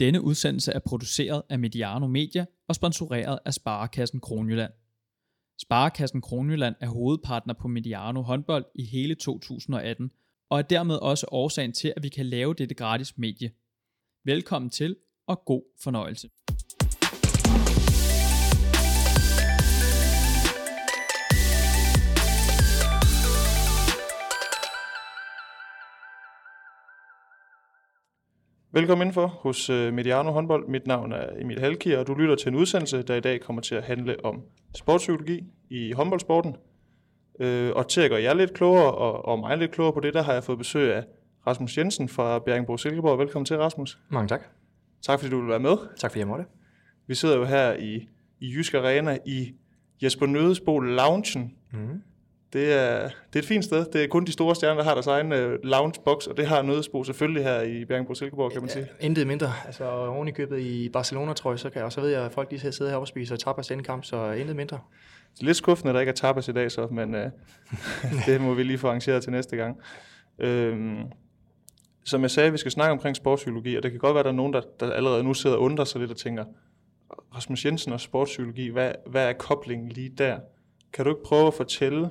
Denne udsendelse er produceret af Mediano Media og sponsoreret af Sparekassen Kronjylland. Sparekassen Kronjylland er hovedpartner på Mediano Håndbold i hele 2018, og er dermed også årsagen til, at vi kan lave dette gratis medie. Velkommen til, og god fornøjelse. Velkommen indenfor hos Mediano Håndbold. Mit navn er Emil Halkier, og du lytter til en udsendelse, der i dag kommer til at handle om sportspsykologi i håndboldsporten. Og til at gøre jer lidt klogere, og mig lidt klogere på det, der har jeg fået besøg af Rasmus Jensen fra Bjergbro Silkeborg. Velkommen til, Rasmus. Mange tak. Tak fordi du vil være med. Tak fordi jeg måtte. Vi sidder jo her i Jysk Arena i Jesper Nøddesbo Loungen. Mm. Det er et fint sted. Det er kun de store stjerner, der har deres egen loungebox, og det har Nøddesbo selvfølgelig her i Bjergbro Silkeborg, kan man sige. Intet mindre. Altså oven i købet i Barcelona, tror jeg, så ved jeg, at folk lige sidder her og spiser tapas indkamp, så intet mindre. Det er lidt skuffende, at der ikke er tapas i dag, så, men det må vi lige få arrangeret til næste gang. Som jeg sagde, vi skal snakke omkring sportspsykologi, og det kan godt være, at der er nogen, der allerede nu sidder og undrer sig lidt og tænker, Rasmus Jensen og sportspsykologi, hvad er koblingen lige der? Kan du ikke prøve at fortælle,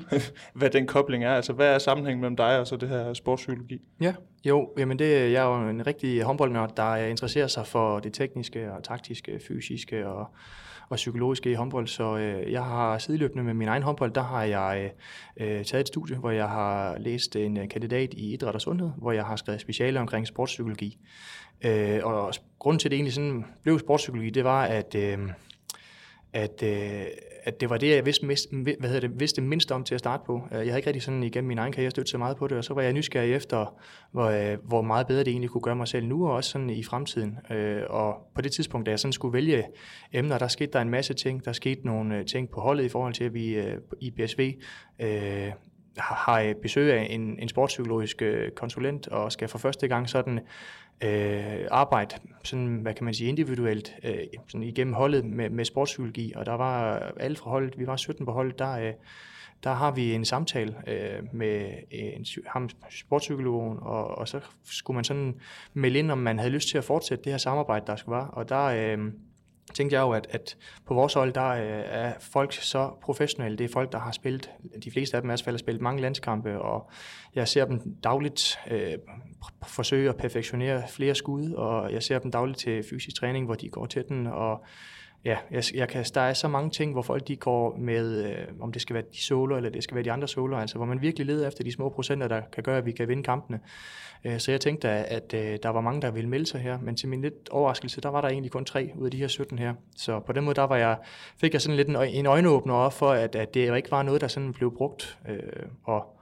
hvad den kobling er? Altså, hvad er sammenhængen mellem dig og så det her sportspsykologi? Ja, jo, jamen jeg er jo en rigtig håndboldnørd, der interesserer sig for det tekniske og taktiske, fysiske og psykologiske i håndbold. Så jeg har sideløbende med min egen håndbold, der har jeg taget et studie, hvor jeg har læst en kandidat i idræt og sundhed, hvor jeg har skrevet speciale omkring sportspsykologi. Og grunden til, at det egentlig sådan blev sportspsykologi, det var, at det var det, jeg vidste mindst om til at starte på. Jeg havde ikke rigtig sådan igennem min egen karriere stødt så meget på det, og så var jeg nysgerrig efter, hvor meget bedre det egentlig kunne gøre mig selv nu, og også sådan i fremtiden. Og på det tidspunkt, da jeg sådan skulle vælge emner, der skete der en masse ting. Der skete nogle ting på holdet i forhold til, at vi på IBSV har besøg af en sportspsykologisk konsulent, og skal for første gang sådan arbejde sådan, hvad kan man sige, individuelt sådan igennem holdet med sportspsykologi, og der var alle fra holdet, vi var 17 på holdet, der har vi en samtale med ham, sportspsykologen, og så skulle man sådan melde ind, om man havde lyst til at fortsætte det her samarbejde, der skulle være, og der tænkte jeg jo, at på vores hold, der er folk så professionelle. Det er folk, der har spillet, de fleste af dem i hvert fald har spillet mange landskampe, og jeg ser dem dagligt forsøge at perfektionere flere skud, og jeg ser dem dagligt til fysisk træning, hvor de går til den, og ja, der er så mange ting, hvor folk de går med, om det skal være de solo, eller det skal være de andre solo, altså hvor man virkelig leder efter de små procenter, der kan gøre, at vi kan vinde kampene. Så jeg tænkte, at der var mange, der ville melde sig her, men til min lidt overraskelse, der var der egentlig kun 3 ud af de her 17 her. Så på den måde, fik jeg sådan lidt en øjenåbner op for, at det ikke var noget, der sådan blev brugt. Og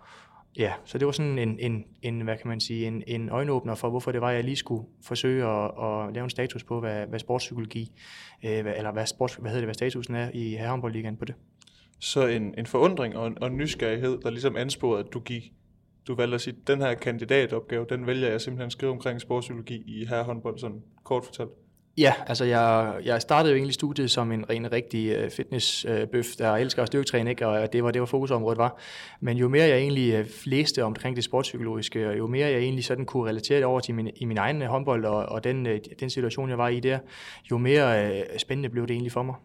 ja, så det var sådan en hvad kan man sige, en øjenåbner for, hvorfor det var, jeg lige skulle forsøge at lave en status på, hvad sportspsykologi, eller hvad statusen er i herrehåndboldligaen på det. Så en forundring og en nysgerrighed, der ligesom ansporede, at du valgte at sige, den her kandidatopgave, den vælger jeg simpelthen at skrive omkring sportspsykologi i herrehåndbold, sådan kort fortalt. Ja, altså jeg startede jo egentlig studiet som en rigtig fitnessbøf, der elsker at styrketræne, ikke? Og det var fokusområdet var. Men jo mere jeg egentlig læste omkring det sportspsykologiske, og jo mere jeg egentlig sådan kunne relatere det over til min egen håndbold og den situation, jeg var i der, jo mere spændende blev det egentlig for mig.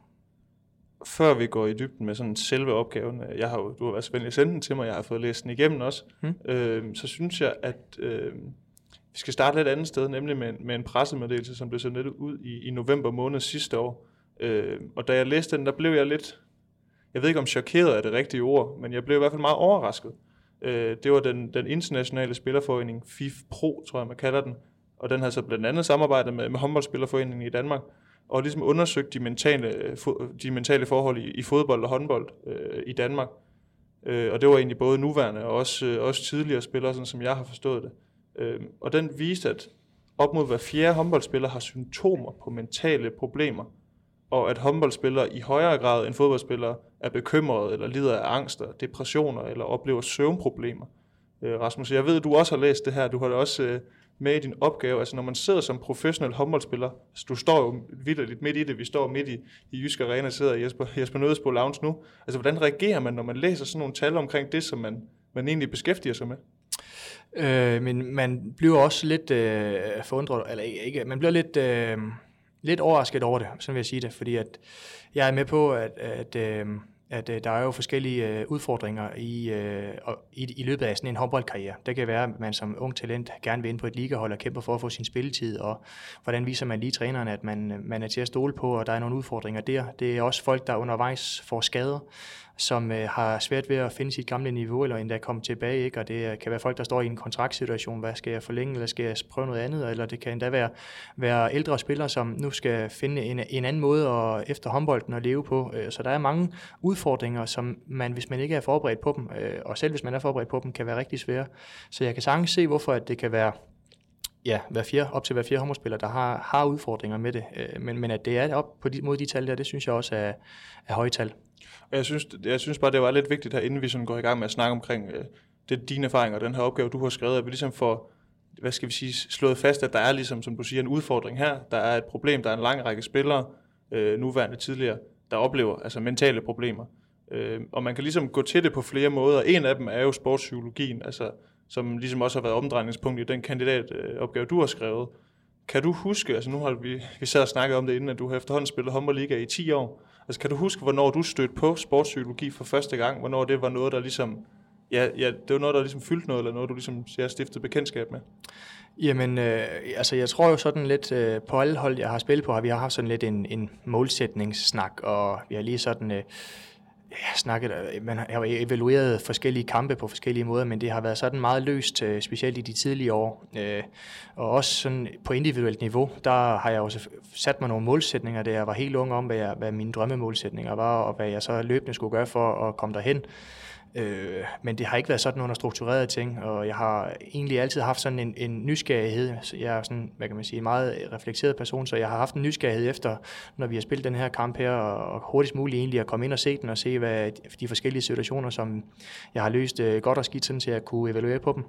Før vi går i dybden med sådan selve opgaven, du har været spændende at sende den til mig, jeg har fået læst den igennem også, så synes jeg, at vi skal starte lidt andet sted, nemlig med en pressemeddelelse, som blev sendt lidt ud i november måned sidste år. Og da jeg læste den, der blev jeg lidt, jeg ved ikke om chokeret er det rigtige ord, men jeg blev i hvert fald meget overrasket. Det var den internationale spillerforening, FIFPro, tror jeg man kalder den, og den har så blandt andet samarbejdet med Håndboldspillerforeningen i Danmark, og ligesom undersøgt de mentale forhold i fodbold og håndbold i Danmark. Og det var egentlig både nuværende og også tidligere spillere, sådan som jeg har forstået det. Og den viste, at op mod hver 4. håndboldspiller har symptomer på mentale problemer, og at håndboldspillere i højere grad end fodboldspillere er bekymrede eller lider af angster, depressioner eller oplever søvnproblemer. Rasmus, jeg ved, at du også har læst det her, du har det også med i din opgave. Altså når man sidder som professionel håndboldspiller, altså, du står jo vitterligt midt i det, vi står midt i Jysk Arena, sidder Jesper Nøddesbo Lounge nu. Altså hvordan reagerer man, når man læser sådan nogle tal omkring det, som man egentlig beskæftiger sig med? Men man bliver også lidt forundret, eller ikke, man bliver lidt overrasket over det, sådan vil jeg sige det, fordi at jeg er med på, at der er jo forskellige udfordringer i løbet af sådan en håndboldkarriere. Det kan være, at man som ung talent gerne vil ind på et ligahold og kæmper for at få sin spilletid, og hvordan viser man lige trænerne, at man er til at stole på, og der er nogle udfordringer der. Det er også folk, der undervejs får skader, som har svært ved at finde sit gamle niveau, eller endda komme tilbage, ikke? Og det kan være folk, der står i en kontraktsituation. Hvad skal jeg forlænge, eller skal jeg prøve noget andet? Eller det kan endda være ældre spillere, som nu skal finde en anden måde at efter håndbolden at leve på. Så der er mange udfordringer, som man, hvis man ikke er forberedt på dem, og selv hvis man er forberedt på dem, kan være rigtig svære. Så jeg kan sagtens se, hvorfor at det kan være op til hver fjerde håndboldspiller, der har udfordringer med det. Men at det er op mod de tal der, det synes jeg også er høje tal. Og jeg synes bare, det var lidt vigtigt her, inden vi sådan går i gang med at snakke omkring det dine erfaringer og den her opgave, du har skrevet, at vi ligesom får, hvad skal vi sige, slået fast, at der er ligesom, som du siger, en udfordring her. Der er et problem, der er en lang række spillere, nuværende tidligere, der oplever altså mentale problemer. Og man kan ligesom gå til det på flere måder. En af dem er jo sportspsykologien, altså, som ligesom også har været omdrejningspunkt i den kandidatopgave, du har skrevet. Kan du huske, altså nu har vi sad og snakket om det inden, at du har efterhånden spillet håndboldliga i 10 år. Altså kan du huske, hvornår du stødte på sportspsykologi for første gang? Hvornår det var noget, der ligesom, det var noget, der ligesom fyldte noget, eller noget, du ligesom stiftede bekendtskab med? Jamen, altså jeg tror jo sådan lidt på alle hold, jeg har spillet på, at vi har haft sådan lidt en målsætningssnak, og vi har lige sådan... man har evalueret forskellige kampe på forskellige måder, men det har været sådan meget løst, specielt i de tidlige år. Og også sådan på individuelt niveau, der har jeg også sat mig nogle målsætninger, da jeg var helt ung om, hvad mine drømmemålsætninger var, og hvad jeg så løbende skulle gøre for at komme derhen. Men det har ikke været sådan under strukturerede ting, og jeg har egentlig altid haft sådan en nysgerrighed. Jeg er sådan, hvad kan man sige, en meget reflekteret person, så jeg har haft en nysgerrighed efter, når vi har spillet den her kamp her, og hurtigst muligt egentlig at komme ind og se den, og se hvad de forskellige situationer, som jeg har løst godt og skidt, sådan til at kunne evaluere på dem.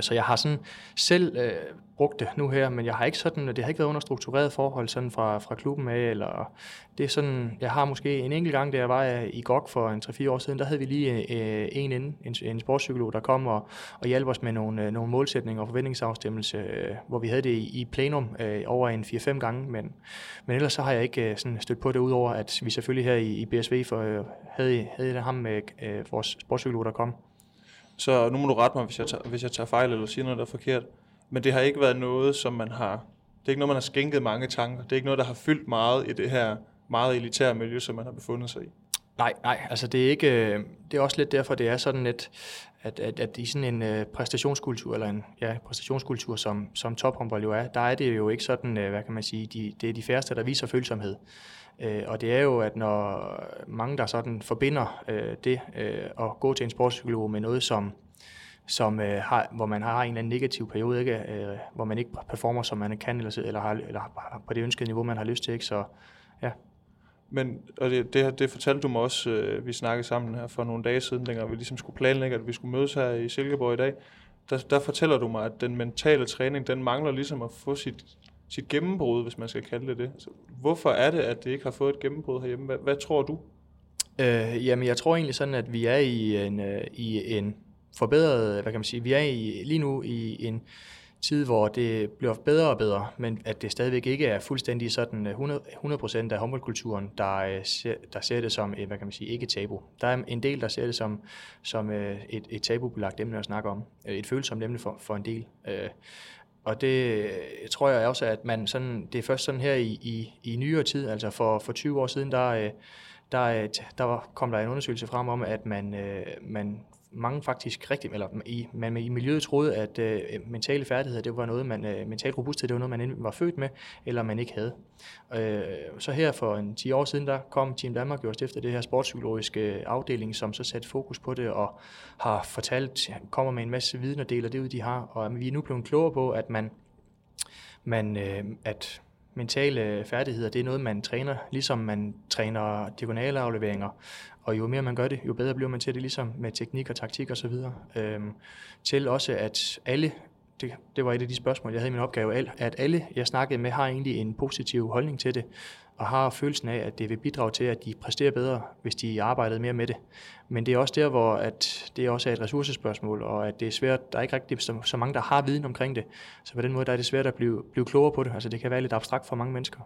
Så jeg har sådan selv brugt det nu her, men jeg har ikke sådan, det har ikke været under struktureret forhold sådan fra klubben af, eller det er sådan, jeg har måske en enkelt gang, da jeg var i GOG for 3-4 år siden, der havde vi lige en sportspsykolog, der kom og hjalp os med nogle målsætninger og forventningsafstemmelse, hvor vi havde det i plenum over en 4-5 gange, men ellers så har jeg ikke sådan stødt på det, udover at vi selvfølgelig her i BSV havde ham med vores sportspsykolog, der kom. Så nu må du rette mig, hvis jeg tager fejl eller siger noget, der er forkert. Men det har ikke været noget, som man har... Det er ikke noget, man har skænket mange tanker. Det er ikke noget, der har fyldt meget i det her meget elitære miljø, som man har befundet sig i. Nej, altså det er ikke... Det er også lidt derfor, det er sådan lidt... At i sådan en præstationskultur, eller præstationskultur, som tophåndbold jo er, der er det jo ikke sådan, hvad kan man sige, det er de færreste, der viser følsomhed. Og det er jo, at når mange, der sådan forbinder det at gå til en sportspsykolog med noget, hvor man har en eller anden negativ periode, ikke? Hvor man ikke performer, som man kan, eller på det ønskede niveau, man har lyst til, ikke? Så ja. Men og det fortalte du mig også, vi snakkede sammen her for nogle dage siden, dengang vi ligesom skulle planlægge, at vi skulle mødes her i Silkeborg i dag. Der fortæller du mig, at den mentale træning, den mangler ligesom at få sit gennembrud, hvis man skal kalde det. Så hvorfor er det, at det ikke har fået et gennembrud herhjemme? Hvad tror du? Jamen, jeg tror egentlig sådan, at vi er i en forbedret, hvad kan man sige, vi er lige nu i en tid, hvor det bliver bedre og bedre, men at det stadigvæk ikke er fuldstændig sådan 100% af håndboldkulturen, der ser det som, hvad kan man sige, ikke tabu. Der er en del, der ser det som et tabubelagt emne at snakke om. Et følsomt emne for en del. Og det tror jeg også, at man sådan, det er først sådan her i nyere tid, altså for 20 år siden, der kom der en undersøgelse frem om, at mange faktisk rigtigt, eller man i miljøet troede, at mentale færdigheder, det var noget, mental robusthed, det var noget, man enten var født med, eller man ikke havde. Så her for 10 år siden, der kom Team Danmark jo efter det her sportspsykologiske afdeling, som så satte fokus på det, og har fortalt, kommer med en masse viden og deler det ud, de har, og vi er nu blevet klogere på, at at mentale færdigheder, det er noget, man træner, ligesom man træner diagonale afleveringer. Og jo mere man gør det, jo bedre bliver man til det, ligesom med teknik og taktik osv. Til også, at alle det var et af de spørgsmål, jeg havde i min opgave, at alle, jeg snakkede med, har egentlig en positiv holdning til det, og har følelsen af, at det vil bidrage til, at de præsterer bedre, hvis de arbejdede mere med det. Men det er også der, hvor at det også er et ressourcespørgsmål, og at det er svært, der er ikke rigtig så mange, der har viden omkring det. Så på den måde der er det svært at blive klogere på det. Altså det kan være lidt abstrakt for mange mennesker.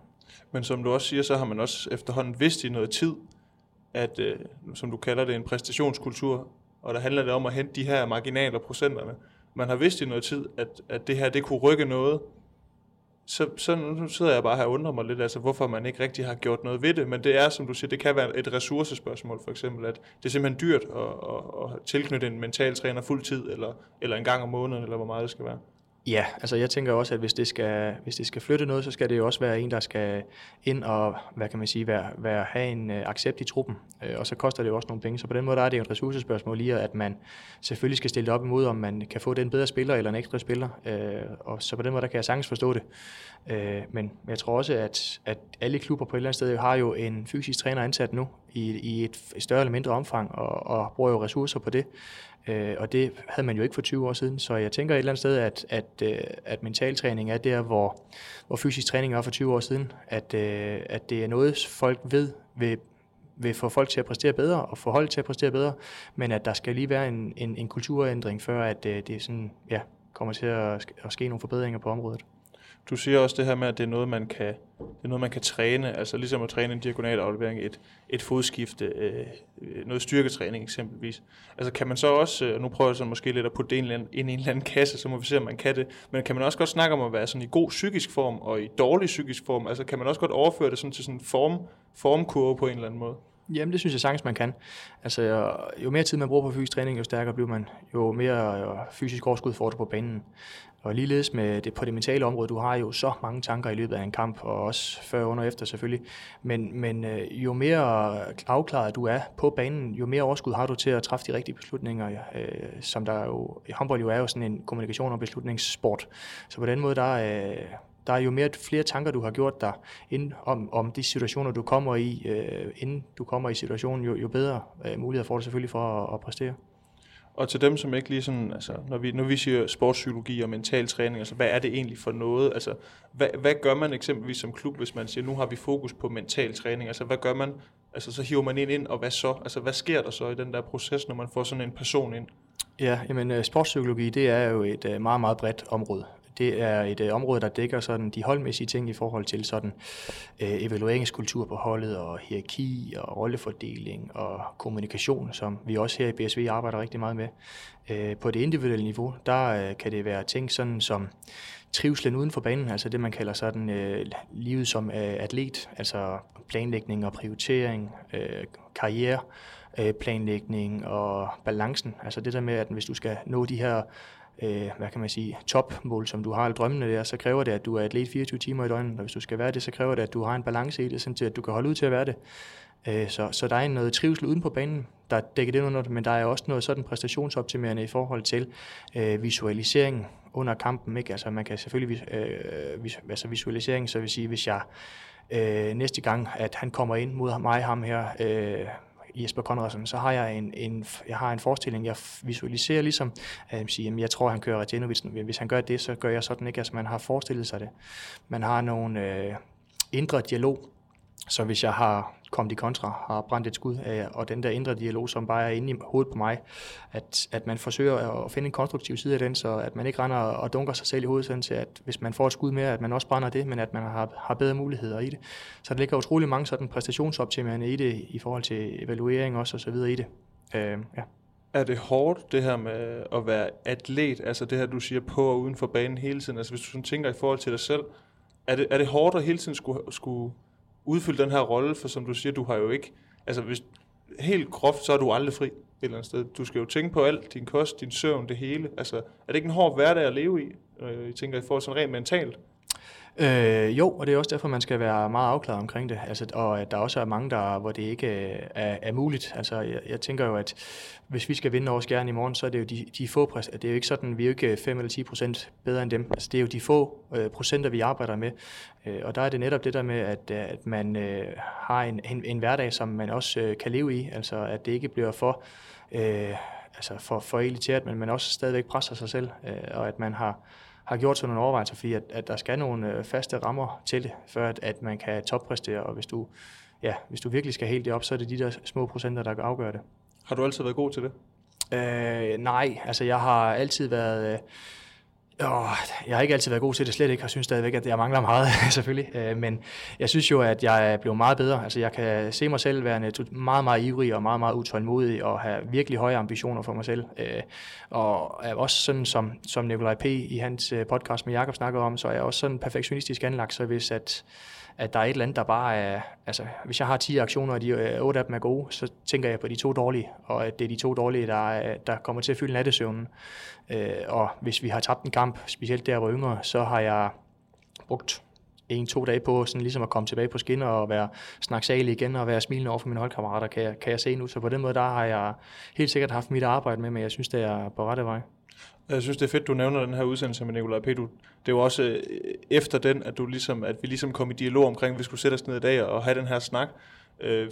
Men som du også siger, så har man også efterhånden vidst i noget tid, at, som du kalder det, en præstationskultur, og der handler det om at hente de her marginaler procenterne. Man har vidst i noget tid, at det her, det kunne rykke noget. Så nu sidder jeg bare her og undrer mig lidt, altså hvorfor man ikke rigtig har gjort noget ved det, men det er, som du siger, det kan være et ressourcespørgsmål for eksempel, at det er simpelthen dyrt at tilknytte en mentaltræner fuld tid, eller en gang om måneden, eller hvor meget det skal være. Ja, altså jeg tænker også, at hvis det skal flytte noget, så skal det jo også være en, der skal ind og, hvad kan man sige, have en accept i truppen, og så koster det jo også nogle penge. Så på den måde der er det jo et ressourcespørgsmål lige, at man selvfølgelig skal stille det op imod, om man kan få den bedre spiller eller en ekstra spiller, og så på den måde der kan jeg sagtens forstå det. Men jeg tror også, at alle klubber på et eller andet sted har jo en fysisk træner ansat nu, i et større eller mindre omfang, og bruger jo ressourcer på det. Og det havde man jo ikke for 20 år siden, så jeg tænker et eller andet sted, at mentaltræning er der, hvor fysisk træning var for 20 år siden, at det er noget, folk ved vil få folk til at præstere bedre, og få hold til at præstere bedre, men at der skal lige være en kulturændring, før at det sådan, ja, kommer til at ske nogle forbedringer på området. Du siger også det her med, at det er noget, man kan træne, altså ligesom at træne en diagonal aflevering, et fodskifte, noget styrketræning eksempelvis. Altså kan man så også, nu prøver jeg så måske lidt at putte det ind i en eller anden kasse, så må vi se, om man kan det, men kan man også godt snakke om at være sådan i god psykisk form og i dårlig psykisk form? Altså kan man også godt overføre det sådan til sådan en formkurve på en eller anden måde? Jamen det synes jeg sagtens man kan. Altså jo mere tid man bruger på fysisk træning, jo stærkere bliver man, jo mere fysisk overskud får du på banen. Og ligeledes med det, på det mentale område, du har jo så mange tanker i løbet af en kamp, og også før, under og efter selvfølgelig. Men jo mere afklaret du er på banen, jo mere overskud har du til at træffe de rigtige beslutninger, som der jo, håndbold jo er jo sådan en kommunikation- og beslutningssport. Så på den måde, der er jo flere tanker, du har gjort dig om de situationer, du kommer i, inden du kommer i situationen, jo bedre muligheder får du selvfølgelig for at præstere. Og til dem, som ikke lige sådan, altså, når vi siger sportspsykologi og mental træning, altså, hvad er det egentlig for noget? Altså, hvad gør man eksempelvis som klub, hvis man siger, nu har vi fokus på mental træning? Altså, hvad gør man? Altså, så hiver man ind, og hvad så? Altså, hvad sker der så i den der proces, når man får sådan en person ind? Ja, jamen, sportspsykologi, det er jo et meget, meget bredt område. Det er et område, der dækker sådan de holdmæssige ting i forhold til sådan evalueringskultur på holdet og hierarki og rollefordeling og kommunikation, som vi også her i BSV arbejder rigtig meget med. På det individuelle niveau, der kan det være ting sådan som trivslen uden for banen, altså det man kalder sådan livet som atlet, altså planlægning og prioritering, karriere, planlægning og balancen, altså det der med, at hvis du skal nå de her hvad kan man sige, topmål, som du har i drømmene der, så kræver det, at du er atlet 24 timer i døgnet, og hvis du skal være det, så kræver det, at du har en balance i det, sådan til, at du kan holde ud til at være det. Så der er noget trivsel uden på banen, der dækker det under, men der er også noget sådan præstationsoptimerende i forhold til visualisering under kampen, ikke? Altså man kan selvfølgelig visualisering, så vil sige, hvis jeg næste gang, at han kommer ind mod mig, ham her, Jesper Konradsen, så har jeg jeg har en forestilling, jeg visualiserer ligesom, jeg tror, han kører Retjenovitsen. Hvis han gør det, så gør jeg sådan ikke. Altså, man har forestillet sig det. Man har nogle indre dialog, så hvis jeg har kommet i kontra, har brændt et skud, og den der indre dialog, som bare er inde i hovedet på mig, at man forsøger at finde en konstruktiv side af den, så at man ikke render og dunker sig selv i hovedet, sådan til at hvis man får et skud mere, at man også brænder det, men at man har bedre muligheder i det. Så der ligger utrolig mange sådan præstationsoptimeringer i det, i forhold til evaluering også og så videre i det. Ja. Er det hårdt, det her med at være atlet, altså det her, du siger på og uden for banen hele tiden, altså hvis du sådan tænker i forhold til dig selv, er det hårdt at hele tiden skulle udfylde den her rolle, for som du siger, du har jo ikke, altså hvis helt groft, så er du aldrig fri et eller andet sted. Du skal jo tænke på alt, din kost, din søvn, det hele. Altså, er det ikke en hård hverdag at leve i, jeg tænker, i forhold til rent mentalt? Jo, og det er også derfor, man skal være meget afklaret omkring det, altså, og at der også er mange, hvor det ikke er muligt. Altså, jeg tænker jo, at hvis vi skal vinde over Skjern i morgen, så er det jo de få procent. Det er jo ikke sådan, vi er jo ikke 5 eller 10% bedre end dem. Altså, det er jo de få procenter, vi arbejder med, og der er det netop det der med, at man har en hverdag, som man også kan leve i, altså at det ikke bliver for altså for elitært, men man også stadigvæk presser sig selv, og at man har gjort sådan nogle overvejelser, fordi at der skal nogle faste rammer til det, før at man kan toppræstere, og hvis du virkelig skal helt det op, så er det de der små procenter, der afgør det. Har du altid været god til det? Nej, altså jeg har altid været... jeg har ikke altid været god til det, slet ikke. Jeg synes stadigvæk, at jeg mangler meget, selvfølgelig. Men jeg synes jo, at jeg er blevet meget bedre. Altså, jeg kan se mig selv være en meget, meget ivrig og meget, meget utålmodig og have virkelig høje ambitioner for mig selv. Og også sådan, som Nikolaj P. i hans podcast med Jacob snakkede om, så er jeg også sådan perfektionistisk anlagt, så hvis at der er et eller andet, der bare er... Altså, hvis jeg har 10 aktioner, og de 8 af dem er gode, så tænker jeg på de 2 dårlige, og at det er de 2 dårlige, der kommer til at fylde nattesøvnen. Og hvis vi har tabt en kamp, specielt der hvor yngre, så har jeg brugt 1-2 dage på sådan ligesom at komme tilbage på skinner og være snaksalig igen og være smilende over for mine holdkammerater, kan jeg se nu. Så på den måde, der har jeg helt sikkert haft mit arbejde med, men jeg synes, det er på rette vej. Jeg synes, det er fedt, du nævner den her udsendelse med Nikolaj P. Det er jo også efter den, at vi ligesom kom i dialog omkring, at vi skulle sætte os ned i dag og have den her snak.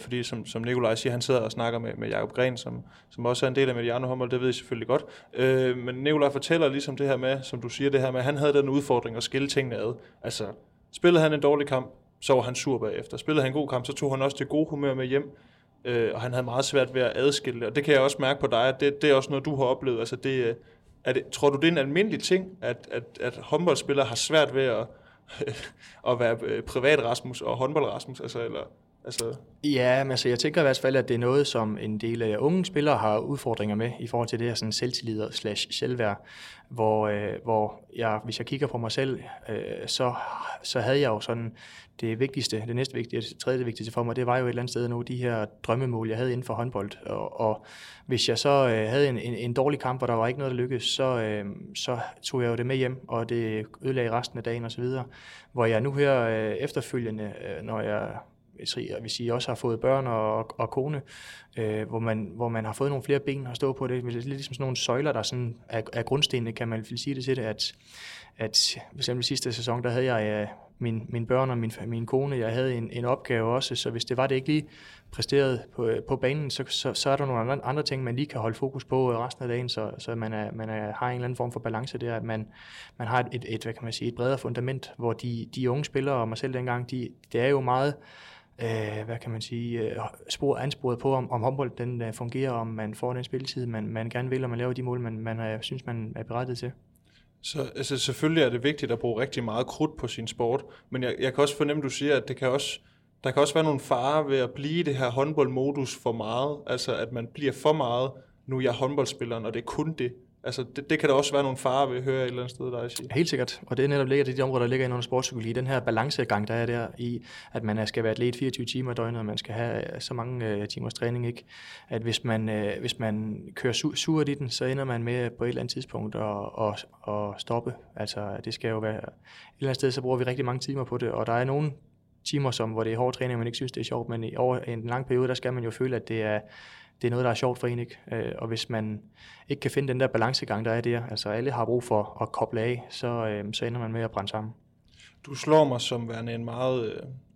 Fordi som Nikolaj siger, han sidder og snakker med Jacob Gren, som også er en del af Mediano Håndbold, det ved jeg selvfølgelig godt. Men Nikolaj fortæller ligesom det her med, som du siger, det her med, at han havde den udfordring at skille tingene ad. Altså, spillede han en dårlig kamp, så var han sur bagefter. Spillede han en god kamp, så tog han også det gode humør med hjem. Og han havde meget svært ved at adskille det. Og det kan jeg også mærke på dig, at det er også noget, du har oplevet. Altså, tror du, det er en almindelig ting, at håndboldspillere har svært ved at være privat Rasmus og håndbold Rasmus? Altså. Ja, men altså, jeg tænker i hvert fald, at det er noget, som en del af unge spillere har udfordringer med i forhold til det her sådan selvtillid/selvværd, hvor jeg, hvis jeg kigger på mig selv, så havde jeg jo sådan det vigtigste, det næste vigtigste, det tredje vigtigste for mig, det var jo et eller andet sted nu, de her drømmemål, jeg havde inden for håndbold. Og hvis jeg så havde en dårlig kamp, og der var ikke noget, der lykkedes, så tog jeg jo det med hjem, og det ødelagde resten af dagen osv., hvor jeg nu her efterfølgende, når jeg... hvis I også har fået børn og kone, hvor man har fået nogle flere ben at stå på. Det er ligesom sådan nogle søjler, der sådan er grundstenene, kan man sige det til det, at for eksempel sidste sæson, der havde jeg mine børn og min kone, jeg havde en opgave også, så hvis det ikke lige præsteret på banen, så er der nogle andre ting, man lige kan holde fokus på resten af dagen, så man har en eller anden form for balance der, at man har et hvad kan man sige, et bredere fundament, hvor de unge spillere og mig selv dengang, det er jo meget hvad kan man sige, ansporet på, om håndbold den fungerer, om man får den spilletid, man gerne vil, og man laver de mål, man synes, man er berettiget til. Så altså, selvfølgelig er det vigtigt at bruge rigtig meget krudt på sin sport, men jeg kan også fornemme, du siger, at der kan også være nogle farer ved at blive det her håndboldmodus for meget, altså at man bliver for meget, nu er jeg håndboldspilleren, og det er kun det. Altså, det kan der også være nogle farer ved at høre et eller andet sted, der siger. Helt sikkert, og det er netop de områder, der ligger inden under sportspsykologi. Den her balancegang, der er der i, at man skal være atlet 24 timer i døgnet, og man skal have så mange timers træning, ikke? At hvis man kører surt i den, så ender man med på et eller andet tidspunkt at stoppe. Altså, det skal jo være... Et eller andet sted, så bruger vi rigtig mange timer på det, og der er nogle timer, hvor det er hård træning, man ikke synes, det er sjovt, men over en lang periode, der skal man jo føle, at det er noget, der er sjovt for en, ikke? Og hvis man ikke kan finde den der balancegang, der er der, altså alle har brug for at koble af, så ender man med at brænde sammen. Du slår mig som værende en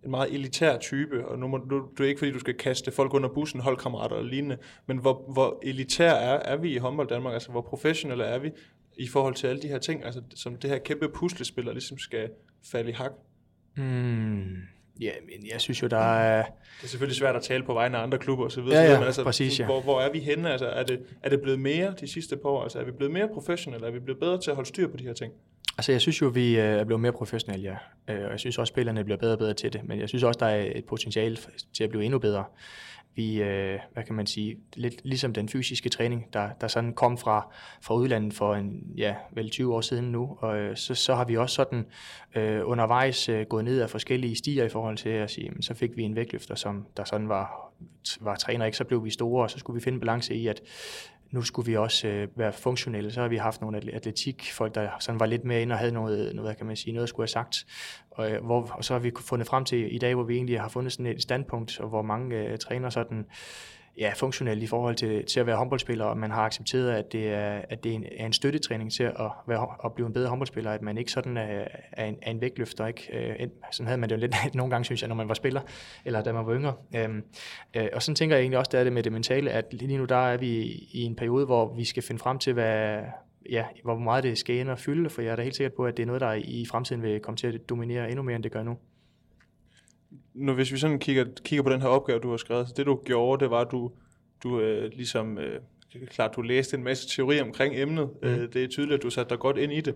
meget elitær type, og det er ikke, fordi du skal kaste folk under bussen, holdkammerater og lignende, men hvor elitær er vi i håndbold Danmark? Altså, hvor professionelle er vi i forhold til alle de her ting, altså, som det her kæmpe puslespiller ligesom skal falde i hak? Ja, men jeg synes jo, der er... Det er selvfølgelig svært at tale på vegne af andre klubber og så videre. Ja, men altså, præcis, ja. Hvor er vi henne? Altså, er det blevet mere de sidste par år? Altså, er vi blevet mere professionelle? Er vi blevet bedre til at holde styr på de her ting? Altså, jeg synes jo, vi er blevet mere professionelle, ja. Og jeg synes også, spillerne bliver bedre og bedre til det. Men jeg synes også, der er et potentiale til at blive endnu bedre. Vi, hvad kan man sige, lidt ligesom den fysiske træning, der sådan kom fra udlandet for vel 20 år siden nu, og så har vi også sådan undervejs gået ned af forskellige stier i forhold til at sige, så fik vi en vægtløfter, som der sådan var træner, ikke? Så blev vi store, og så skulle vi finde balance i, at nu skulle vi også være funktionelle. Så har vi haft nogle atletikfolk, der sådan var lidt mere inde og havde noget, hvad kan man sige, noget at skulle have sagt. Og så har vi fundet frem til i dag, hvor vi egentlig har fundet sådan et standpunkt, og hvor mange trænere sådan ja, funktionelt i forhold til at være håndboldspiller, og man har accepteret, at det er en støttetræning til at blive en bedre håndboldspiller, at man ikke sådan er en vægtløfter. Ikke? Sådan havde man det jo lidt nogle gange, synes jeg, når man var spiller, eller da man var yngre. Og sådan tænker jeg egentlig også, der er det med det mentale, at lige nu der er vi i en periode, hvor vi skal finde frem til, hvor meget det skal ende og fylde, for jeg er da helt sikker på, at det er noget, der i fremtiden vil komme til at dominere endnu mere, end det gør nu. Nu, hvis vi sådan kigger på den her opgave, du har skrevet, så det du gjorde, det var, at du læste en masse teori omkring emnet. Det er tydeligt, at du satte dig godt ind i det.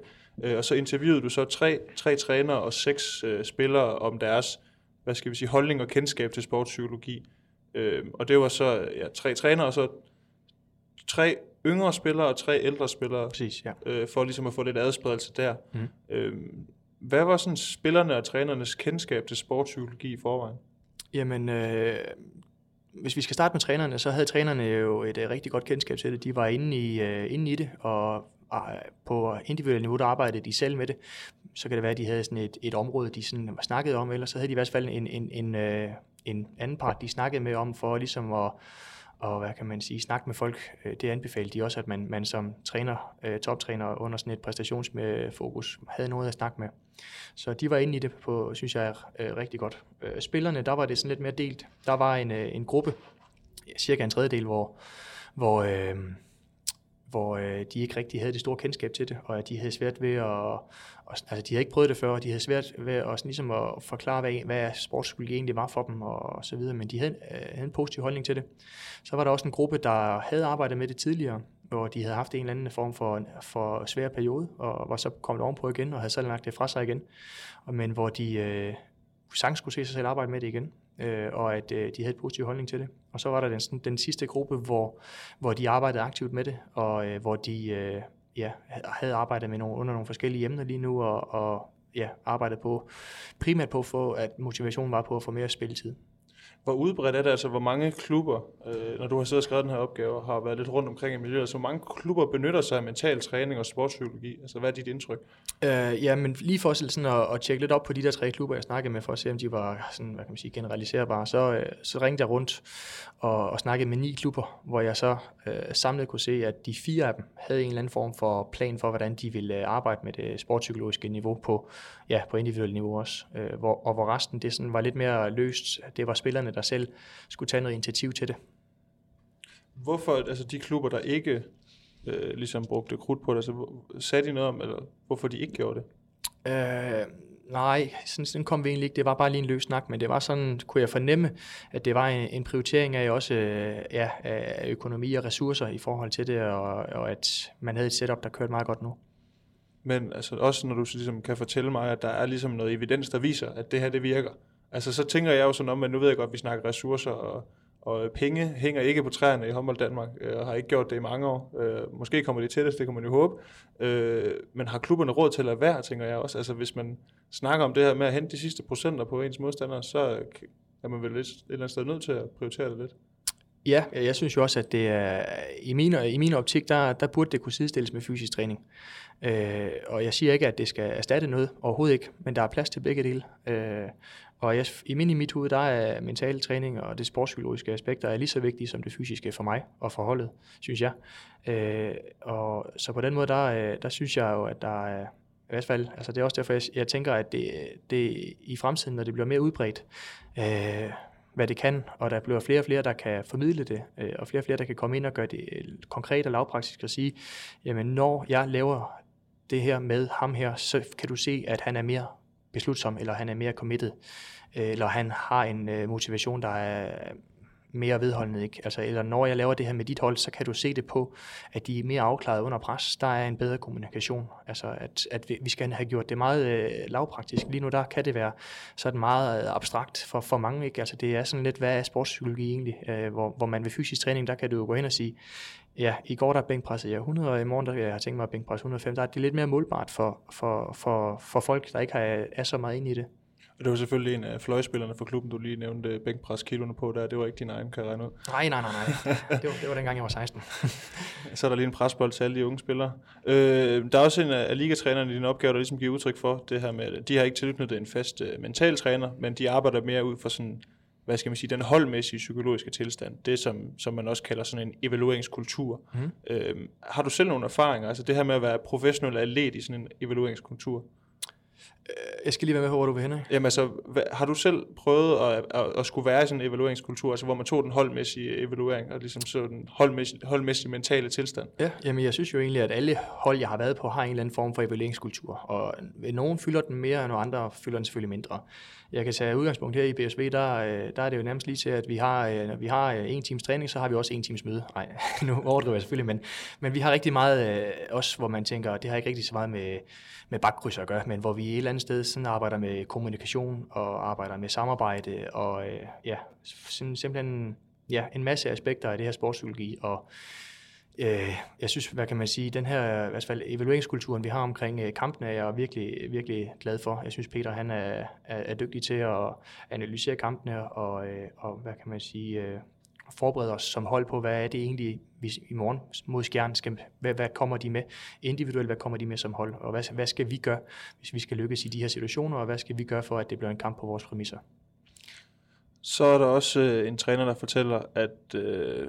Og så interviewede du så tre trænere og 6 spillere om deres, hvad skal vi sige, holdning og kendskab til sportspsykologi. Og det var så 3 trænere og så 3 yngre spillere og 3 ældre spillere. Præcis, ja. For ligesom at få lidt adspredelse der. Hvad var sådan spillerne og trænernes kendskab til sportspsykologi i forvejen? Jamen, hvis vi skal starte med trænerne, så havde trænerne jo et rigtig godt kendskab til det. De var inde i det, og på individuelt niveau, der arbejdede de selv med det. Så kan det være, at de havde sådan et område, de sådan snakkede om, eller så havde de i hvert fald en anden part, de snakkede med om, for ligesom at og hvad kan man sige, snakke med folk, det anbefaler de også, at man som træner, toptræner under sådan et præstationsfokus, havde noget at snakke med. Så de var inde i det på, synes jeg, rigtig godt. Spillerne, der var det sådan lidt mere delt. Der var en gruppe, cirka en tredjedel, hvor de ikke rigtig havde det store kendskab til det, og de havde svært ved de havde ikke prøvet det før, og de havde svært ved også ligesom at forklare, hvad sportspsykologi egentlig var for dem, og så videre, men de havde en positiv holdning til det. Så var der også en gruppe, der havde arbejdet med det tidligere, hvor de havde haft en eller anden form for svær periode, og var så kommet ovenpå igen, og havde selv lagt det fra sig igen, men hvor de skulle se sig selv arbejde med det igen, og at de havde et positiv holdning til det. Og så var der den sidste gruppe, hvor de arbejdede aktivt med det, og hvor de havde arbejdet med under nogle forskellige emner lige nu, og arbejdet på, primært på, for at motivationen var på at få mere spilletid. Hvor udbredt er det, altså hvor mange klubber, når du har siddet og skrevet den her opgave, og har været lidt rundt omkring i miljøet, så hvor mange klubber benytter sig af mental træning og sportspsykologi? Altså hvad er dit indtryk? Men lige for sådan at tjekke lidt op på de der 3 klubber, jeg snakkede med, for at se, om de var sådan, hvad kan man sige, generaliserbare, så ringte jeg rundt og snakkede med 9 klubber, hvor jeg så samlet kunne se, at de 4 af dem havde en eller anden form for plan for, hvordan de ville arbejde med det sportspsykologiske niveau på individuelt niveau også, hvor resten det sådan var lidt mere løst. Det var spillerne, der selv skulle tage noget initiativ til det. Hvorfor, altså de klubber, der ikke ligesom brugte krudt på det, så sagde de noget om, eller hvorfor de ikke gjorde det? Nej, sådan kom vi egentlig ikke. Det var bare lige en løs snak, men det var sådan, kunne jeg fornemme, at det var en prioritering af også af økonomi og ressourcer i forhold til det, og at man havde et setup, der kørte meget godt nu. Men altså også, når du ligesom kan fortælle mig, at der er ligesom noget evidens, der viser, at det her, det virker. Altså, så tænker jeg jo sådan om, at nu ved jeg godt, at vi snakker ressourcer, og penge hænger ikke på træerne i Håndbold Danmark, og har ikke gjort det i mange år. Måske kommer det tættest, det kan man jo håbe. Men har klubberne råd til at lade være, tænker jeg også. Altså, hvis man snakker om det her med at hente de sidste procenter på ens modstandere, så er man vel et eller andet sted nødt til at prioritere det lidt. Ja, jeg synes jo også, at det er, i min optik, der burde det kunne sidestilles med fysisk træning. Og jeg siger ikke, at det skal erstatte noget, overhovedet ikke, men der er plads til begge dele. Og i mit hoved, der er mental træning og det sportspsykologiske aspekt, der er lige så vigtigt som det fysiske for mig og for holdet, synes jeg. Og så på den måde, der synes jeg jo, at der er, i hvert fald, altså det er også derfor, jeg tænker, at det i fremtiden, når det bliver mere udbredt, hvad det kan, og der bliver flere og flere, der kan formidle det, og flere og flere, der kan komme ind og gøre det konkret og lavpraktisk og sige, jamen når jeg laver det her med ham her, så kan du se, at han er mere beslutsom, eller han er mere committed, eller han har en motivation, der er mere vedholdende, ikke? Altså, eller når jeg laver det her med dit hold, så kan du se det på, at de er mere afklaret under pres. Der er en bedre kommunikation. Altså, at vi skal have gjort det meget lavpraktisk. Lige nu, der kan det være sådan meget abstrakt for mange, ikke? Altså, det er sådan lidt, hvad er sportspsykologi egentlig? Hvor man ved fysisk træning, der kan du jo gå hen og sige, ja, i går der bænkpressede jeg 100, og i morgen der har jeg tænkt mig at bænkpresse 105. Det er lidt mere målbart for folk, der ikke er så meget inde i det. Og det var selvfølgelig en af fløjspillerne for klubben, du lige nævnte bænkpreskiloene på der. Det var ikke din egen, kan jeg regne ud. Nej. Det var dengang, jeg var 16. Så er der lige en presbold til alle de unge spillere. Der er også en af ligatrænerne i din opgave, der ligesom giver udtryk for det her med, de har ikke tilknyttet en fast mentaltræner, men de arbejder mere ud for sådan, hvad skal man sige, den holdmæssige psykologiske tilstand, det som man også kalder sådan en evalueringskultur. Mm. Har du selv nogle erfaringer, altså det her med at være professionel atlet i sådan en evalueringskultur? Jeg skal lige være med på, hvor du vil hen. Jamen altså, har du selv prøvet at skulle være i sådan en evalueringskultur, altså hvor man tog den holdmæssige evaluering og ligesom så den holdmæssige mentale tilstand? Ja, jamen jeg synes jo egentlig, at alle hold, jeg har været på, har en eller anden form for evalueringskultur, og nogen fylder den mere, og andre fylder den selvfølgelig mindre. Jeg kan tage udgangspunkt her i BSV, der er det jo nærmest lige til, at når vi har en times træning, så har vi også en times møde. Nej, nu overdriver jeg selvfølgelig, men vi har rigtig meget også, hvor man tænker, det har ikke rigtig så meget med bakkryds at gøre, men hvor vi et eller andet sted sådan arbejder med kommunikation og arbejder med samarbejde og en masse aspekter af det her sportspsykologi. Og jeg synes, hvad kan man sige, den her i hvert fald evalueringskulturen, vi har omkring kampene, er jeg virkelig, virkelig glad for. Jeg synes, Peter han er dygtig til at analysere kampene og hvad kan man sige, forberede os som hold på, hvad er det egentlig, vi i morgen mod Skjern skal, hvad kommer de med individuelt, hvad kommer de med som hold, og hvad skal vi gøre, hvis vi skal lykkes i de her situationer, og hvad skal vi gøre for, at det bliver en kamp på vores præmisser. Så er der også en træner, der fortæller,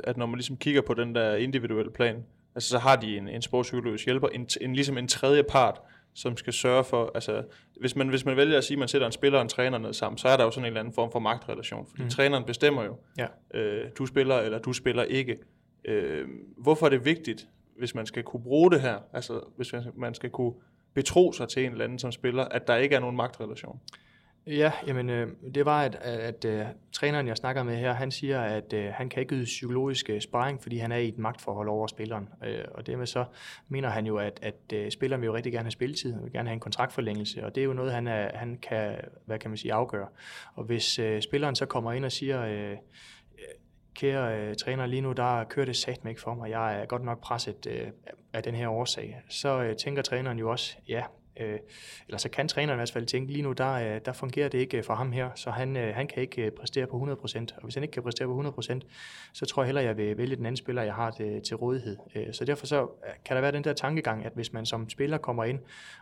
at når man ligesom kigger på den der individuelle plan, altså så har de en sportspsykologisk hjælper, ligesom en tredje part, som skal sørge for, altså hvis man vælger at sige, at man sætter en spiller og en træner ned sammen, så er der jo sådan en eller anden form for magtrelation, fordi træneren bestemmer jo, du spiller eller du spiller ikke. Hvorfor er det vigtigt, hvis man skal kunne bruge det her, altså hvis man skal kunne betro sig til en eller anden som spiller, at der ikke er nogen magtrelation? Ja, jamen det var, at træneren, jeg snakker med her, han siger, at han kan ikke yde psykologisk sparring, fordi han er i et magtforhold over spilleren. Og dermed så mener han jo, at spilleren vil jo rigtig gerne have spilletid, vil gerne have en kontraktforlængelse, og det er jo noget, han kan, hvad kan man sige, afgøre. Og hvis spilleren så kommer ind og siger, kære træner, lige nu der kører det satme ikke for mig, jeg er godt nok presset af den her årsag, så tænker træneren jo også, ja, eller så kan træneren i hvert fald tænke, lige nu der fungerer det ikke for ham her, så han kan ikke præstere på 100%, og hvis han ikke kan præstere på 100%, så tror jeg hellere, jeg vil vælge den anden spiller, jeg har til rådighed. Så derfor så kan der være den der tankegang, at hvis man som spiller kommer ind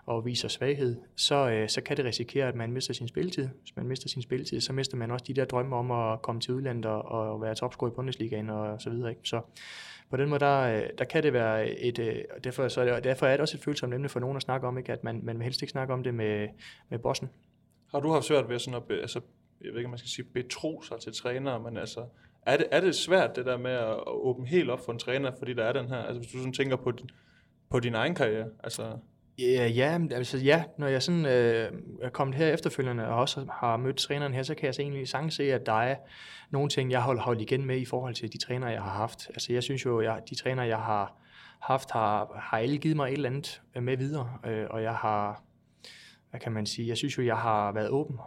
og viser svaghed, så kan det risikere, at man mister sin spilletid. Hvis man mister sin spilletid, så mister man også de der drømme om at komme til udlandet og være topscorer i Bundesligaen og så videre, ikke? Så på den måde, der kan det være derfor er det også et følsomt emne for nogen at snakke om, ikke? At man vil helst ikke snakke om det med bossen. Har du haft svært ved sådan at, jeg ved ikke, man skal sige, betro sig til trænere, men altså, er det svært det der med at åbne helt op for en træner, fordi der er den her, altså hvis du sådan tænker på din egen karriere, altså... Ja, når jeg sådan er kommet her efterfølgende og også har mødt træneren her, så kan jeg så egentlig sagtens se, at der er nogle ting, jeg holdt igen med i forhold til de trænere, jeg har haft. Altså jeg synes jo, at de trænere, jeg har haft, har alle givet mig et eller andet med videre, og jeg har... Hvad kan man sige? Jeg synes jo, jeg har været åben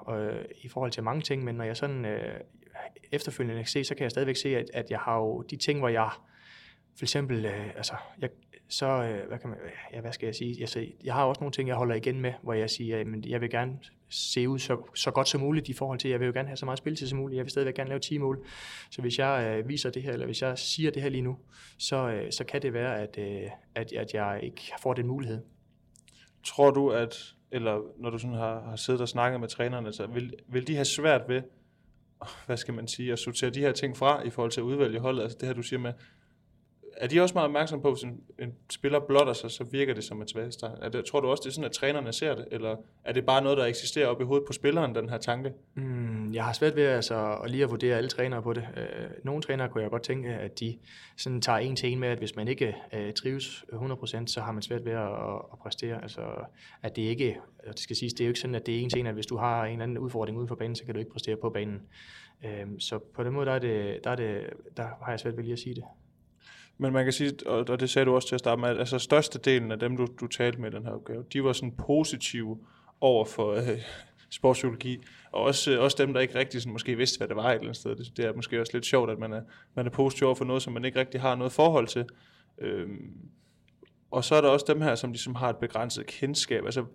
i forhold til mange ting, men når jeg sådan efterfølgende kan se, så kan jeg stadigvæk se, at jeg har jo de ting, hvor jeg for eksempel... Jeg har også nogle ting, jeg holder igen med, hvor jeg siger, at jeg vil gerne se ud så godt som muligt i forhold til, jeg vil jo gerne have så meget spilletid som muligt, jeg vil stadigvæk gerne lave 10 mål. Så hvis jeg viser det her, eller hvis jeg siger det her lige nu, så kan det være, at jeg ikke får den mulighed. Tror du, at, eller når du sådan har siddet og snakket med trænerne, så vil de have svært ved, hvad skal man sige, at sortere de her ting fra i forhold til at udvælge holdet, altså det her, du siger med, er de også meget opmærksomme på, at hvis en spiller blotter sig, så virker det som et svagestegn? Tror du også, det er sådan, at trænerne ser det? Eller er det bare noget, der eksisterer oppe i hovedet på spilleren, den her tanke? Jeg har svært ved at lige at vurdere alle trænere på det. Nogle trænere kunne jeg godt tænke, at de sådan tager en til en med, at hvis man ikke trives 100%, så har man svært ved at præstere. Altså, at det ikke, og det skal siges, det er jo ikke sådan, at det er en til en, at hvis du har en eller anden udfordring uden for banen, så kan du ikke præstere på banen. Så på den måde, der har jeg svært ved lige at sige det. Men man kan sige, og det sagde du også til at starte med, at altså størstedelen af dem, du talte med i den her opgave, de var sådan positive over for sportspsykologi, og også dem, der ikke rigtig sådan, måske vidste, hvad det var et eller andet sted. Det er måske også lidt sjovt, at man er positiv over for noget, som man ikke rigtig har noget forhold til. Og så er der også dem her, som ligesom har et begrænset kendskab. Altså,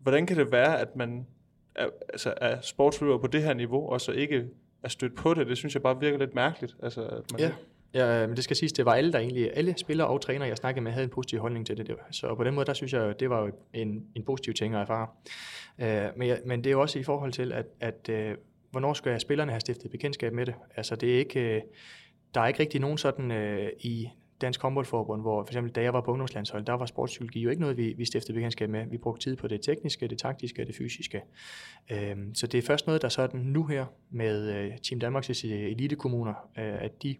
hvordan kan det være, at man er sportsfølger på det her niveau, og så ikke er stødt på det? Det synes jeg bare virker lidt mærkeligt. Altså, at man Ja, men det skal siges, det var alle spillere og trænere, jeg snakkede med, havde en positiv holdning til det der. Så på den måde, der synes jeg, det var jo en positiv ting at erfare. Men det er jo også i forhold til, at hvornår skal spillerne have stiftet bekendtskab med det? Altså, det er ikke, der er ikke rigtig nogen sådan i Dansk Håndboldforbund, hvor for eksempel, da jeg var på ungdomslandshold, der var sportspsykologi jo ikke noget, vi stiftede bekendtskab med. Vi brugte tid på det tekniske, det taktiske og det fysiske. Så det er først noget, der sådan nu her med Team Danmarks elitekommuner, at de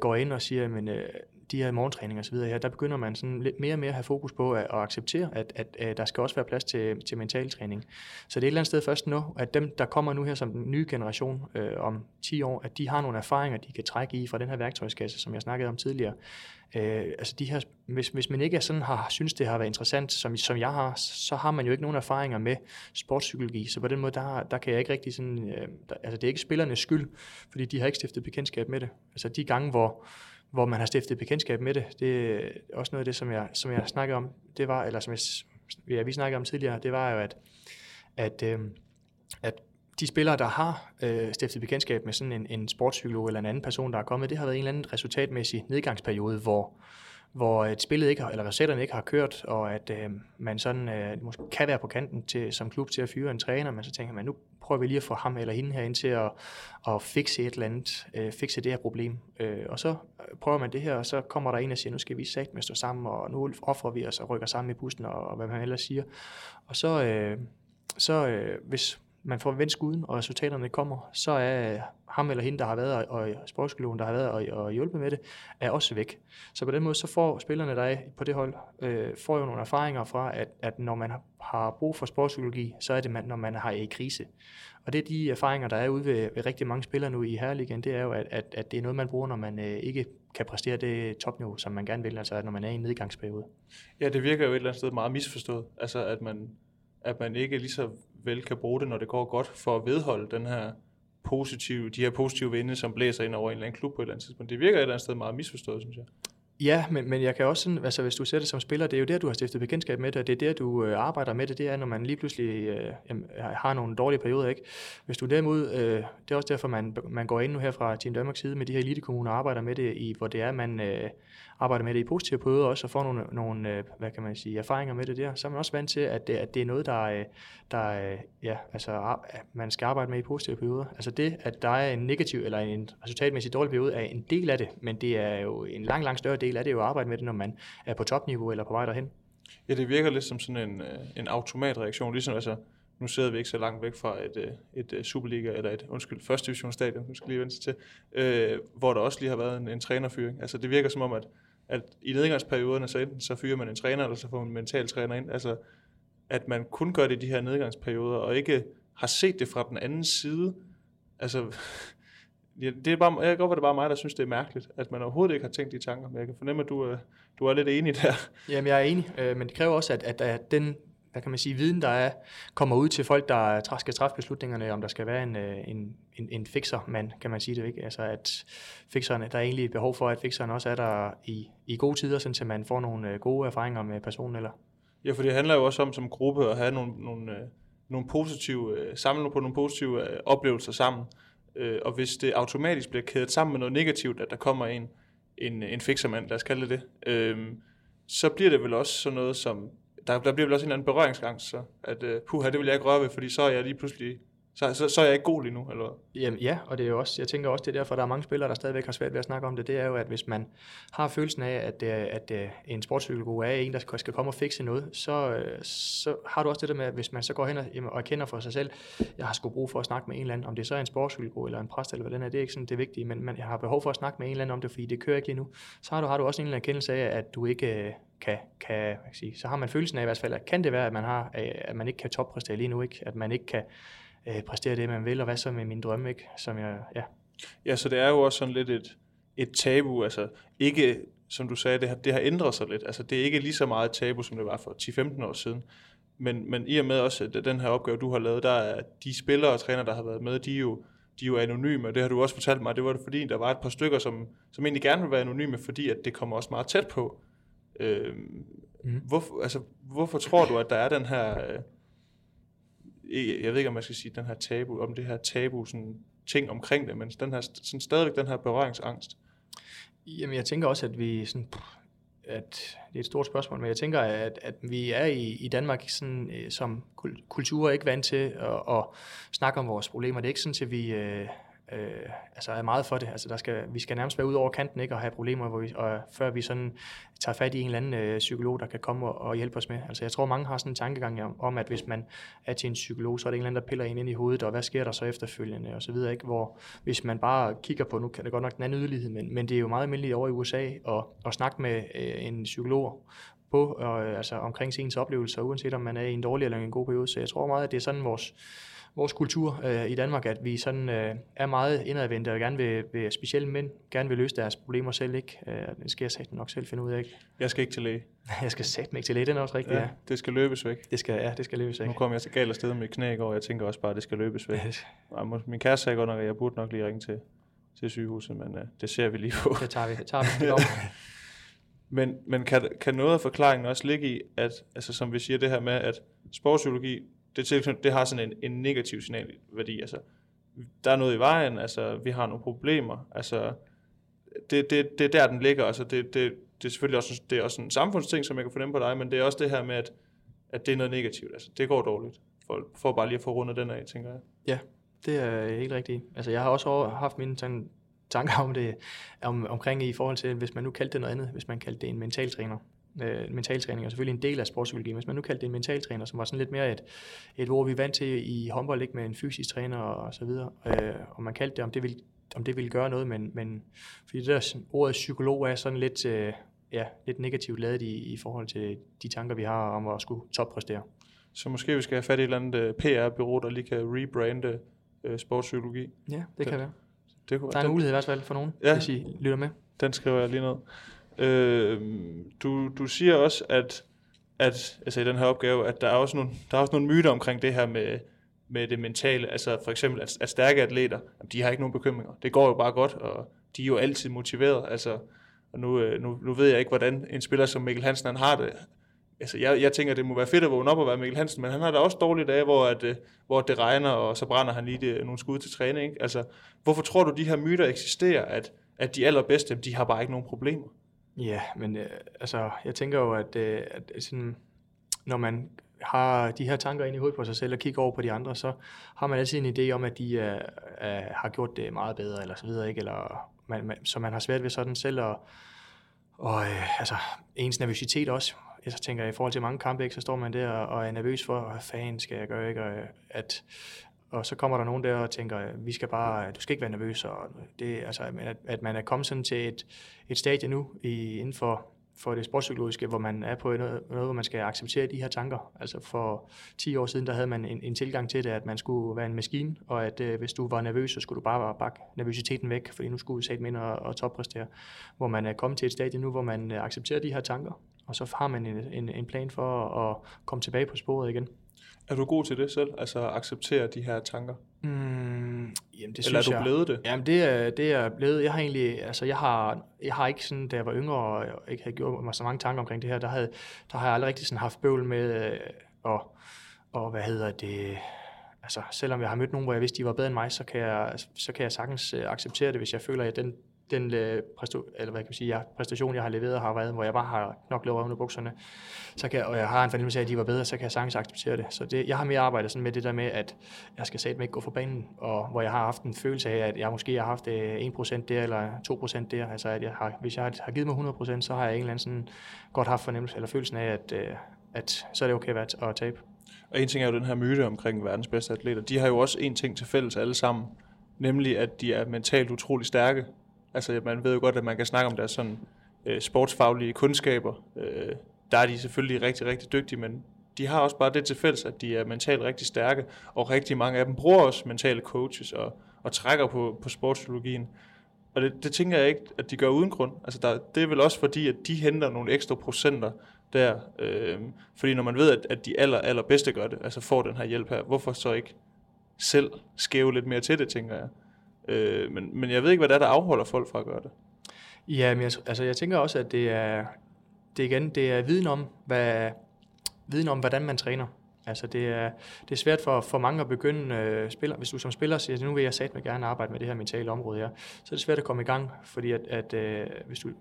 går ind og siger, at de her morgentræninger osv. her, der begynder man sådan lidt mere og mere at have fokus på at acceptere, at der skal også være plads til mental træning. Så det er et eller andet sted først nu, at dem, der kommer nu her som den nye generation om 10 år, at de har nogle erfaringer, de kan trække i fra den her værktøjskasse, som jeg snakkede om tidligere. Altså de her, hvis man ikke sådan har synes, det har været interessant, som jeg har, så har man jo ikke nogen erfaringer med sportspsykologi. Så på den måde, der kan jeg ikke rigtig sådan... altså det er ikke spillernes skyld, fordi de har ikke stiftet bekendtskab med det. Altså de gange, hvor man har stiftet bekendtskab med det, det er også noget af det, som jeg snakkede om, det var, eller vi snakkede om tidligere, det var jo, at de spillere, der har stiftet bekendtskab med sådan en sportspsykolog eller en anden person, der er kommet, det har været en eller anden resultatmæssig nedgangsperiode, hvor spillet ikke har, eller resultaterne ikke har kørt, og at man sådan måske kan være på kanten til, som klub til at fyre en træner, men så tænker man, nu prøver vi lige at få ham eller hende herind til at fikse et eller andet, fikse det her problem. Og så prøver man det her, og så kommer der en og siger, nu skal vi satme stå sammen, og nu offrer vi os og rykker sammen i bussen, og hvad man ellers siger. Og så hvis man får vendt skuden, og resultaterne kommer, så er ham eller hende, der har været, og sportspsykologen, der har været og hjulpet med det, er også væk. Så på den måde, så får spillerne der på det hold, får jo nogle erfaringer fra, at når man har brug for sportspsykologi, så er det, når man er i krise. Og det er de erfaringer, der er ude ved rigtig mange spillere nu i Herreligaen, det er jo, at det er noget, man bruger, når man ikke kan præstere det topniveau, som man gerne vil, altså når man er i en nedgangsperiode. Ja, det virker jo et eller andet sted meget misforstået, altså at man ikke lige så vel kan bruge det, når det går godt, for at vedholde den her de her positive vinde, som blæser ind over en eller anden klub på et eller andet tidspunkt. Det virker et eller andet sted meget misforstået, synes jeg. Ja, men jeg kan også sådan, altså hvis du ser det som spiller, det er jo der, du har stiftet bekendtskab med det, og det er der, du arbejder med det, det er, når man lige pludselig har nogle dårlige perioder, ikke? Hvis du derimod, det er også derfor, man går ind nu her fra Team Danmarks side med de her elitekommuner og arbejder med det, hvor det er, man arbejder med det i positive perioder også, og får nogle hvad kan man sige, erfaringer med det der, så er man også vant til, at det er noget, der ja, altså, man skal arbejde med i positive perioder. Altså det, at der er en negativ eller en resultatmæssigt dårlig periode, er en del af det, men det er jo en lang større del af det jo at arbejde med det, når man er på topniveau eller på vej derhen. Ja, det virker lidt som sådan en automatreaktion, ligesom altså, nu sidder vi ikke så langt væk fra et Superliga eller første divisionsstadion, nu skal lige vente til, hvor der også lige har været en trænerfyring. Altså det virker som om, at i nedgangsperioderne, så enten så fyrer man en træner, eller så får man en mental træner ind, altså at man kun gør det i de her nedgangsperioder, og ikke har set det fra den anden side, altså... Ja, det er bare, jeg går, det er bare mig, der synes, det er mærkeligt, at man overhovedet ikke har tænkt de tanker, men jeg kan fornemme, at du er lidt enig der. Jamen, jeg er enig, men det kræver også, at den, hvad kan man sige, viden, der er, kommer ud til folk, der skal træffe beslutningerne, om der skal være en fixermand, kan man sige det, ikke? Altså, at fixerne, der er egentlig behov for, at fixeren også er der i gode tider, sådan, så man får nogle gode erfaringer med personen, eller? Ja, for det handler jo også om, som gruppe, at have nogle positive, samle på nogle positive oplevelser sammen. Og hvis det automatisk bliver kædet sammen med noget negativt, at der kommer en fixermand, lad os kalde det, så bliver det vel også sådan noget som, der bliver vel også en eller anden berøringsgang, så at puha, det vil jeg ikke røre ved, fordi så er jeg lige pludselig, så er jeg ikke god lige nu, eller hvad? Jamen ja, og det er jo også, jeg tænker også, det er derfor, der er mange spillere, der stadigvæk har svært ved at snakke om det, det er jo, at hvis man har følelsen af, at en sportspsykolog er en, der skal komme og fikse noget, så har du også det der med, at hvis man så går hen og erkender for sig selv, jeg har sgu brug for at snakke med en eller anden, om det så er en sportspsykolog eller en præst, eller hvad den er, det er ikke sådan det vigtige, men jeg har behov for at snakke med en eller anden om det, fordi det kører ikke lige nu, så har du også en eller anden erkendelse af, at du ikke... kan sige, så har man følelsen af i hvert fald, at kan det være, at man ikke kan toppræstere lige nu, ikke? At man ikke kan præstere det, man vil, og hvad så med min drømme, ikke? Som jeg, ja. Ja, så det er jo også sådan lidt et tabu, altså ikke, som du sagde, det har ændret sig lidt, altså det er ikke lige så meget tabu, som det var for 10-15 år siden, men i og med også, at den her opgave, du har lavet, der er de spillere og trænere, der har været med, de er jo anonyme, og det har du også fortalt mig, det var det, fordi der var et par stykker, som egentlig gerne vil være anonyme, fordi at det kommer også meget tæt på. Hvorfor tror du, at der er den her jeg ved ikke, om man skal sige den her tabu, om det her tabu sådan, ting omkring det, men den her, sådan, stadigvæk den her berøringsangst? Jamen jeg tænker også, at vi sådan, at det er et stort spørgsmål, men jeg tænker, at vi er i Danmark sådan, som kultur ikke vant til at snakke om vores problemer. Det er ikke sådan, at vi altså er meget for det. Altså, vi skal nærmest være ud over kanten, ikke, og have problemer, før vi sådan tager fat i en eller anden psykolog, der kan komme og hjælpe os med. Altså, jeg tror, mange har sådan en tankegang om, at hvis man er til en psykolog, så er det en eller anden, der piller en ind i hovedet, og hvad sker der så efterfølgende, og så videre, ikke? Hvor hvis man bare kigger på, nu kan det godt nok den anden yderlighed, men det er jo meget almindeligt over i USA at snakke med en psykolog på, altså omkring ens oplevelser, uanset om man er i en dårlig eller en god periode. Så jeg tror meget, at det er sådan vores kultur i Danmark, at vi sådan er meget indadvendte og gerne vil specielle mænd, gerne vil løse deres problemer selv, ikke? Det skal jeg sagtens nok selv finde ud af, ikke? Jeg skal ikke til læge. Jeg skal satme ikke til læge, den er også rigtigt, ja. Det skal løbes væk. Det skal løbes væk. Nu kom jeg så galt afsted med mit knæ i går, og jeg tænker også bare, at det skal løbes væk. Min kæreste sagde godt nok, at jeg burde nok lige ringe til sygehuset, men det ser vi lige på. Det tager vi. Men kan noget af forklaringen også ligge i, at, altså, som vi siger det her med, at sportspsykologi, det har sådan en negativ signalværdi, altså der er noget i vejen, altså vi har nogle problemer, altså det er der den ligger, altså det er selvfølgelig også, det er også en samfundsting, som jeg kan fornemme på dig, men det er også det her med, at det er noget negativt, altså det går dårligt, for bare lige at få rundet den af, tænker jeg. Ja, det er helt rigtigt, altså jeg har også haft mine tanker om det, omkring i forhold til, hvis man nu kaldte det noget andet, hvis man kaldte det en mentaltræner. Mentaltræning er selvfølgelig en del af sportspsykologi, men hvis man nu kaldte det en mentaltræner, som var sådan lidt mere et ord, vi er vant til i håndbold, ikke, med en fysisk træner og så videre, og man kaldte det, om det ville gøre noget, men fordi det der ordet psykolog er sådan lidt, lidt negativt ladet i forhold til de tanker, vi har om at skulle toppræstere. Så måske vi skal have fat i et eller andet PR-bureau, der lige kan rebrande sportspsykologi. Ja, det kan være. Der er en mulighed i hvert fald for nogen, hvis I lytter med. Den skriver jeg lige ned. Du siger også, at altså i den her opgave, at der er også nogle myter omkring det her med det mentale. Altså for eksempel, at stærke atleter, de har ikke nogen bekymringer. Det går jo bare godt, og de er jo altid motiveret. Altså, og nu ved jeg ikke, hvordan en spiller som Mikkel Hansen, han har det. Altså, jeg tænker, det må være fedt at vågne op og være Mikkel Hansen, men han har da også dårlige dage, hvor det regner, og så brænder han lige nogle skud til træning. Ikke? Altså, hvorfor tror du, de her myter eksisterer, at de allerbedste, de har bare ikke nogen problemer? Ja, men altså, jeg tænker jo, at sådan, når man har de her tanker ind i hovedet på sig selv og kigger over på de andre, så har man altid en idé om, at de har gjort det meget bedre, eller så videre, ikke? Eller, så man har svært ved sådan selv, og ens nervøsitet også. Jeg så tænker, at i forhold til mange kampe, så står man der og er nervøs for, hvad fanden skal jeg gøre, ikke? Og så kommer der nogen der og tænker, du skal ikke være nervøs, og det, altså, at man er kommet sådan til et stadie nu inden for det sportspsykologiske, hvor man er på noget, hvor man skal acceptere de her tanker. Altså for 10 år siden, der havde man en tilgang til det, at man skulle være en maskine, og at hvis du var nervøs, så skulle du bare bakke nervøsiteten væk, fordi nu skulle du sætte mindre og toppræstere. Hvor man er kommet til et stadie nu, hvor man accepterer de her tanker, og så har man en plan for at komme tilbage på sporet igen. Er du god til det selv? Altså at acceptere de her tanker? Eller er du blevet det? Jamen det er blevet. Jeg har egentlig, altså jeg har ikke sådan, da jeg var yngre og ikke havde gjort mig så mange tanker omkring det her, der har jeg aldrig rigtig sådan haft bøvl med og hvad hedder det? Altså selvom jeg har mødt nogen, hvor jeg vidste, de var bedre end mig, så kan jeg sagtens acceptere det, hvis jeg føler, at den præstation, jeg har leveret, har været, hvor jeg bare har nok lavet under bukserne, og jeg har en fornemmelse af, at de var bedre, så kan jeg sagtens acceptere det. Så det, jeg har mere arbejdet sådan med det der med, at jeg skal satme ikke gå for banen, og hvor jeg har haft en følelse af, at jeg måske har haft 1% der, eller 2% der, altså at hvis jeg har givet mig 100%, så har jeg en eller anden sådan godt haft fornemmelse, eller følelsen af, at så er det okay at tabe. Og en ting er jo den her myte omkring verdens bedste atleter, de har jo også en ting til fælles alle sammen, nemlig at de er mentalt utrolig stærke. Altså, man ved jo godt, at man kan snakke om deres sådan, sportsfaglige kundskaber. Der er de selvfølgelig rigtig, rigtig dygtige, men de har også bare det til fælles, at de er mentalt rigtig stærke, og rigtig mange af dem bruger også mentale coaches og trækker på sportspsykologien. Og det tænker jeg ikke, at de gør uden grund. Altså, det er vel også fordi, at de henter nogle ekstra procenter der. Fordi når man ved, at de allerbedste gør det, altså får den her hjælp her, hvorfor så ikke selv skæve lidt mere til det, tænker jeg. Men jeg ved ikke, hvad det er, der afholder folk fra at gøre det. Ja, men jeg tænker også, at det er viden om, hvordan man træner. Altså det er svært for mange at begynde spiller. Hvis du som spiller siger, at nu vil jeg satme gerne arbejde med det her mentale område her, så er det svært at komme i gang, fordi at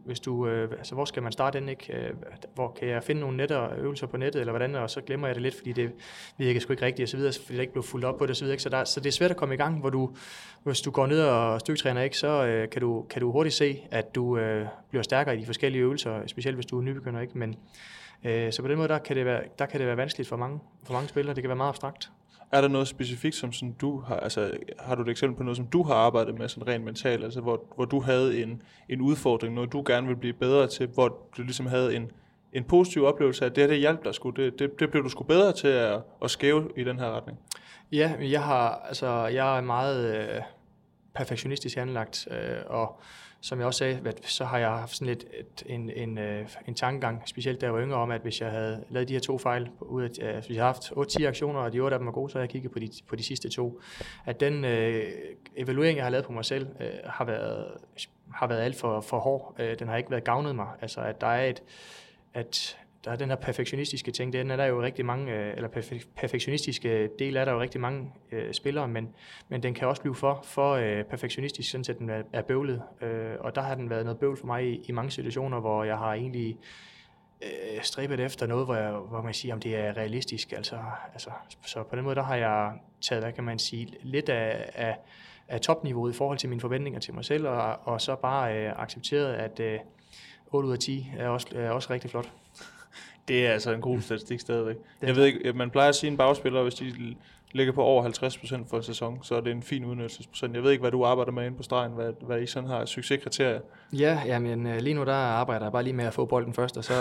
hvis du altså hvor skal man starte den, ikke? Hvor kan jeg finde nogle netter øvelser på nettet eller hvordan, og så glemmer jeg det lidt, fordi det virker sgu ikke rigtigt og så videre, fordi det ikke blev fuldt op på det og så videre, ikke? Så det er svært at komme i gang, hvor du, hvis du går ned og styrketræner, ikke, så kan du hurtigt se, at du bliver stærkere i de forskellige øvelser, specielt hvis du er nybegynder, ikke, men så på den måde, der kan det være vanskeligt for mange spillere. Det kan være meget abstrakt. Er der noget specifikt, som sådan du har, altså har du et eksempel på noget, som du har arbejdet med sådan rent mentalt, altså hvor du havde en udfordring, noget du gerne ville blive bedre til, hvor du ligesom havde en positiv oplevelse af, at det her, det hjalp dig sgu, det blev du sgu bedre til at skæve i den her retning? Ja, jeg er meget perfektionistisk anlagt, og som jeg også sagde, så har jeg haft sådan lidt en tankegang, specielt da jeg var yngre, om, at hvis jeg havde lavet de her to fejl, hvis jeg havde haft 8-10 aktioner, og de 8 af dem var gode, så har jeg kigget på de sidste to. At den evaluering, jeg har lavet på mig selv, har været alt for hård. Den har ikke været gavnet mig. Altså, at der er den her perfektionistiske ting, perfektionistiske del er der jo rigtig mange spillere, men den kan også blive for perfektionistisk, sådan set den er bøvlet, og der har den været noget bøvl for mig i mange situationer, hvor jeg har egentlig strippet efter noget, hvor man siger, om det er realistisk, altså så på den måde, der har jeg taget, hvad kan man sige, lidt af topniveauet i forhold til mine forventninger til mig selv, og så bare accepteret, at 8 ud af 10 er også rigtig flot. Det er altså en god statistik stadigvæk. Jeg ved ikke, man plejer at sige, en bagspiller, hvis de ligger på over 50% for en sæson, så er det en fin udnyttelsesprocent. Jeg ved ikke, hvad du arbejder med inde på stregen, hvad I sådan har succeskriterier. Ja, men lige nu der arbejder jeg bare lige med at få bolden først, og så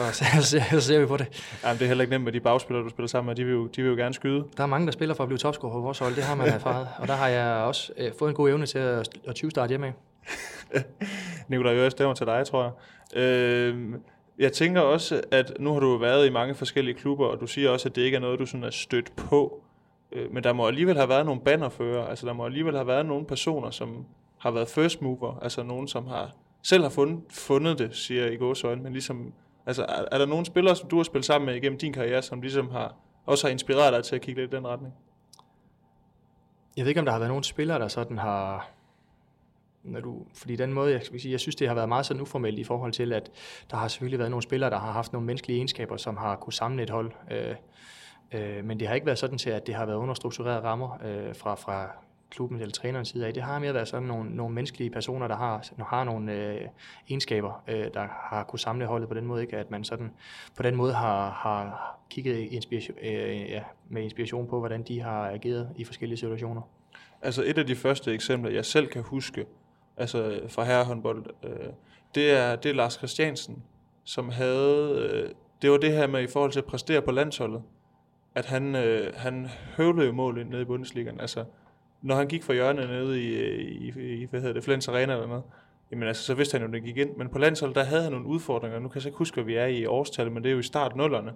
ser vi på det. Jamen, det er heller ikke nemt med de bagspillere, du spiller sammen med, de vil jo gerne skyde. Der er mange, der spiller for at blive topscorer på vores hold, det har man erfaret, og der har jeg også fået en god evne til at 20-starte hjemme af. Nikolaj, jeg stemmer til dig, tror jeg. Jeg tænker også, at nu har du været i mange forskellige klubber, og du siger også, at det ikke er noget, du sådan er stødt på. Men der må alligevel have været nogle bannerfører, altså der må alligevel have været nogle personer, som har været first mover, altså nogen, som selv har fundet det, siger i gåseøjne, men ligesom, altså er der nogle spillere, som du har spillet sammen med igennem din karriere, som ligesom også har inspireret dig til at kigge lidt i den retning? Jeg ved ikke, om der har været nogle spillere, der sådan har... Fordi den måde, jeg synes, det har været meget sådan uformelt i forhold til, at der har selvfølgelig været nogle spillere, der har haft nogle menneskelige egenskaber, som har kunne samle et hold. Men det har ikke været sådan til, at det har været understrukturerede rammer fra klubben eller trænerens side af. Det har mere været sådan nogle menneskelige personer, der har nogle egenskaber, der har kunne samle holdet på den måde, ikke? At man sådan på den måde har kigget med inspiration på, hvordan de har ageret i forskellige situationer. Altså et af de første eksempler, jeg selv kan huske, altså fra herrehåndbold, det er Lars Christiansen, som havde, det var det her med i forhold til at præstere på landsholdet, at han høvlede mål nede i Bundesligaen, altså når han gik fra hjørnet nede i Flens Arena eller noget, jamen altså så vidste han jo, det gik ind, men på landsholdet, der havde han nogle udfordringer, nu kan jeg så ikke huske, hvad vi er i årstallet, men det er jo i start nullerne,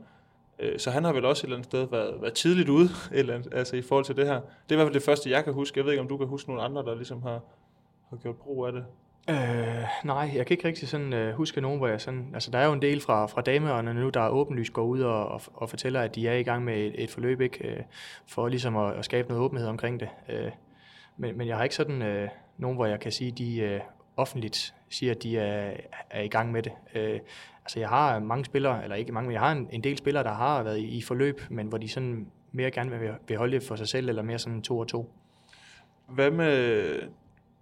så han har vel også et eller andet sted været tidligt ude, eller andet, altså i forhold til det her. Det er i hvert fald det første, jeg kan huske. Jeg ved ikke, om du kan huske nogle andre, der ligesom har gjort brug af det. Nej, jeg kan ikke rigtig sådan huske nogen, hvor jeg sådan... Altså, der er jo en del fra dameerne nu, der åbenlyst går ud og fortæller, at de er i gang med et forløb, ikke? For ligesom at skabe noget åbenhed omkring det. Men jeg har ikke sådan nogen, hvor jeg kan sige, at de offentligt siger, at de er i gang med det. Altså jeg har mange spillere, eller ikke mange, men jeg har en del spillere, der har været i forløb, men hvor de sådan mere gerne vil holde det for sig selv, eller mere sådan 2 og 2. Hvad med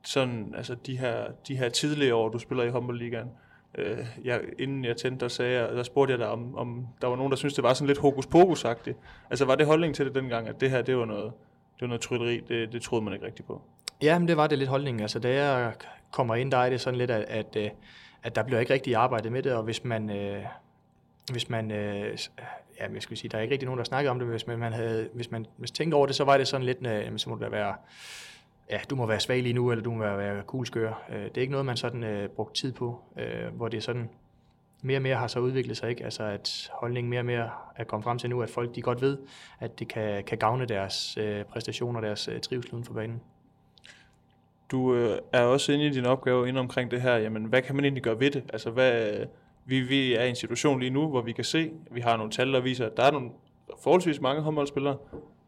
sådan, altså de her tidligere år, du spiller i håndboldligaen? Inden jeg tændte, der spurgte jeg dig, om der var nogen, der synes det var sådan lidt hokus-pokus-agtigt. Altså var det holdningen til det dengang, at det her, det var noget trylleri, det troede man ikke rigtigt på? Ja, men det var det lidt holdningen. Altså da jeg kommer ind, der er det sådan lidt, at der bliver ikke rigtig arbejdet med det, og hvis man der er ikke rigtig nogen, der snakker om det, men hvis man tænker over det, så var det sådan lidt, så må det være, ja, du må være svag lige nu, eller du må være kugleskør. Det er ikke noget, man sådan brugt tid på, hvor det sådan mere og mere har så udviklet sig, ikke? Altså at holdningen mere og mere er kommet frem til nu, at folk de godt ved, at det kan gavne deres præstationer, deres trivsel uden for banen. Du er også inde i din opgave inde omkring det her, jamen hvad kan man egentlig gøre ved det? Altså hvad, vi er i en situation lige nu, hvor vi kan se, vi har nogle tal, der viser, at der er nogle forholdsvis mange håndboldspillere,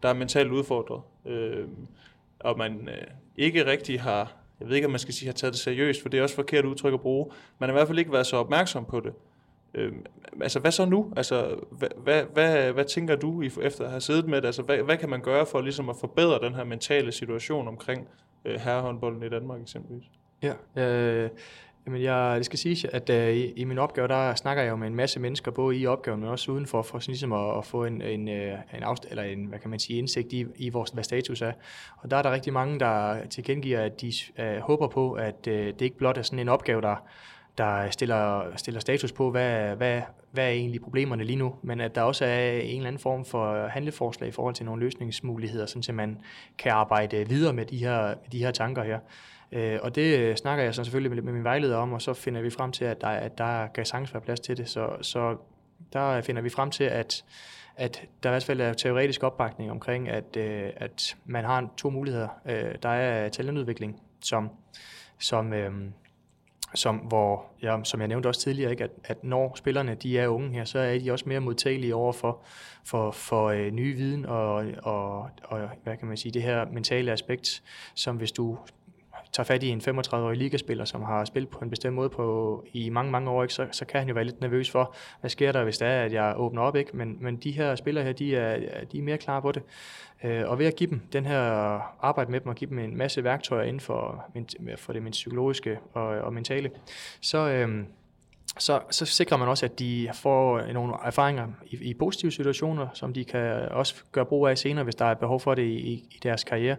der er mentalt udfordret. Og man ikke rigtig har, jeg ved ikke, om man skal sige, har taget det seriøst, for det er også forkert udtryk at bruge. Man har i hvert fald ikke været så opmærksom på det. Altså, hvad så nu? Altså, hvad tænker du efter at have siddet med det? Altså, hvad kan man gøre for ligesom at forbedre den her mentale situation omkring herrehåndbolden i Danmark eksempelvis? Ja, men jeg skal sige, at i min opgave, der snakker jeg jo med en masse mennesker, både i opgaven, men også udenfor, for sådan ligesom at få en eller en, hvad kan man sige, indsigt i vores, hvad status er. Og der er der rigtig mange, der tilkendegiver, at de håber på, at det ikke blot er sådan en opgave, der stiller status på, hvad er egentlig problemerne lige nu, men at der også er en eller anden form for handleforslag i forhold til nogle løsningsmuligheder, sådan at man kan arbejde videre med de her tanker her. Og det snakker jeg så selvfølgelig med min vejleder om, og så finder vi frem til, at der kan sagtens være plads til det. Så der finder vi frem til, at der i hvert fald er teoretisk opbakning omkring, at man har to muligheder. Der er talentudvikling, som jeg nævnte også tidligere, ikke, at når spillerne de er unge her, så er de også mere modtagelige over for nye viden og hvad kan man sige, det her mentale aspekt, som hvis du tager fat i en 35-årig ligaspiller, som har spillet på en bestemt måde i mange, mange år, ikke, så kan han jo være lidt nervøs for, hvad sker der, hvis det er, at jeg åbner op, ikke? Men de her spillere her, de er mere klar på det. Og ved at give dem den her arbejde med dem og give dem en masse værktøjer inden for det psykologiske og mentale, så sikrer man også, at de får nogle erfaringer i positive situationer, som de kan også gøre brug af senere, hvis der er behov for det i deres karriere.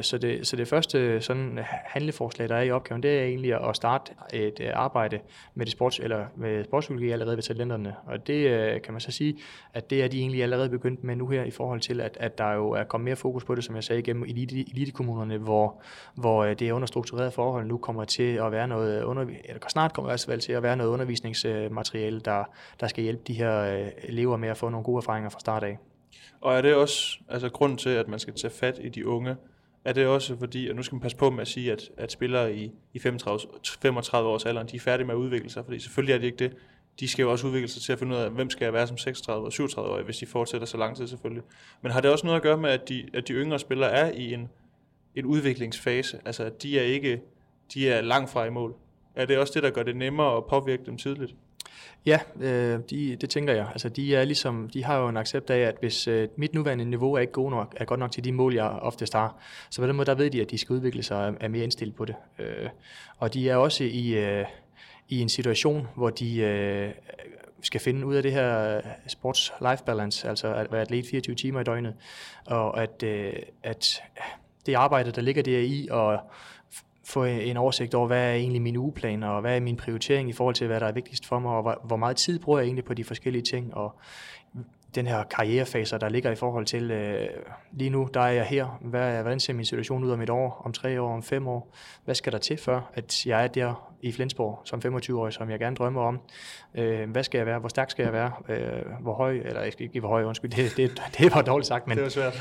Så det første sådan handleforslag, der er i opgaven, det er egentlig at starte et arbejde med sportspsykologi allerede ved talenterne. Og det kan man så sige, at det er de egentlig allerede begyndt med nu her, i forhold til, at der jo er kommet mere fokus på det, som jeg sagde, gennem elitekommunerne, hvor det er understruktureret forhold nu kommer til at være noget undervisningsmateriale, der skal hjælpe de her elever med at få nogle gode erfaringer fra start af. Og er det også, altså grunden til, at man skal tage fat i de unge, er det også fordi, og nu skal man passe på med at sige, at spillere i 35 års alderen, de er færdige med at udvikle sig, fordi selvfølgelig er de ikke det. De skal jo også udvikle sig til at finde ud af, hvem skal jeg være som 36 og 37 år, hvis de fortsætter så lang tid selvfølgelig. Men har det også noget at gøre med, at de yngre spillere er i en udviklingsfase, altså at de er langt fra i mål? Er det også det, der gør det nemmere at påvirke dem tidligt? Ja, det tænker jeg. Altså, de har jo en accept af, at hvis mit nuværende niveau er ikke godt nok til de mål, jeg oftest har, så på den måde der ved de, at de skal udvikle sig og er mere indstillet på det. Og de er også i en situation, hvor de skal finde ud af det her sports-life balance, altså at være atlet 24 timer i døgnet, og at det arbejde, der ligger der i, og få en oversigt over, hvad er egentlig mine ugeplaner, og hvad er min prioritering i forhold til, hvad der er vigtigst for mig, og hvor meget tid bruger jeg egentlig på de forskellige ting, og den her karrierefaser, der ligger i forhold til, lige nu, der er jeg her, hvordan ser min situation ud om et år, om 3 år, om 5 år, hvad skal der til, før at jeg er der i Flensborg som 25-årig, som jeg gerne drømmer om, hvad skal jeg være, hvor stærk skal jeg være, hvor høj, eller jeg skal ikke give hvor høj, undskyld, det var dårligt sagt, men det var svært.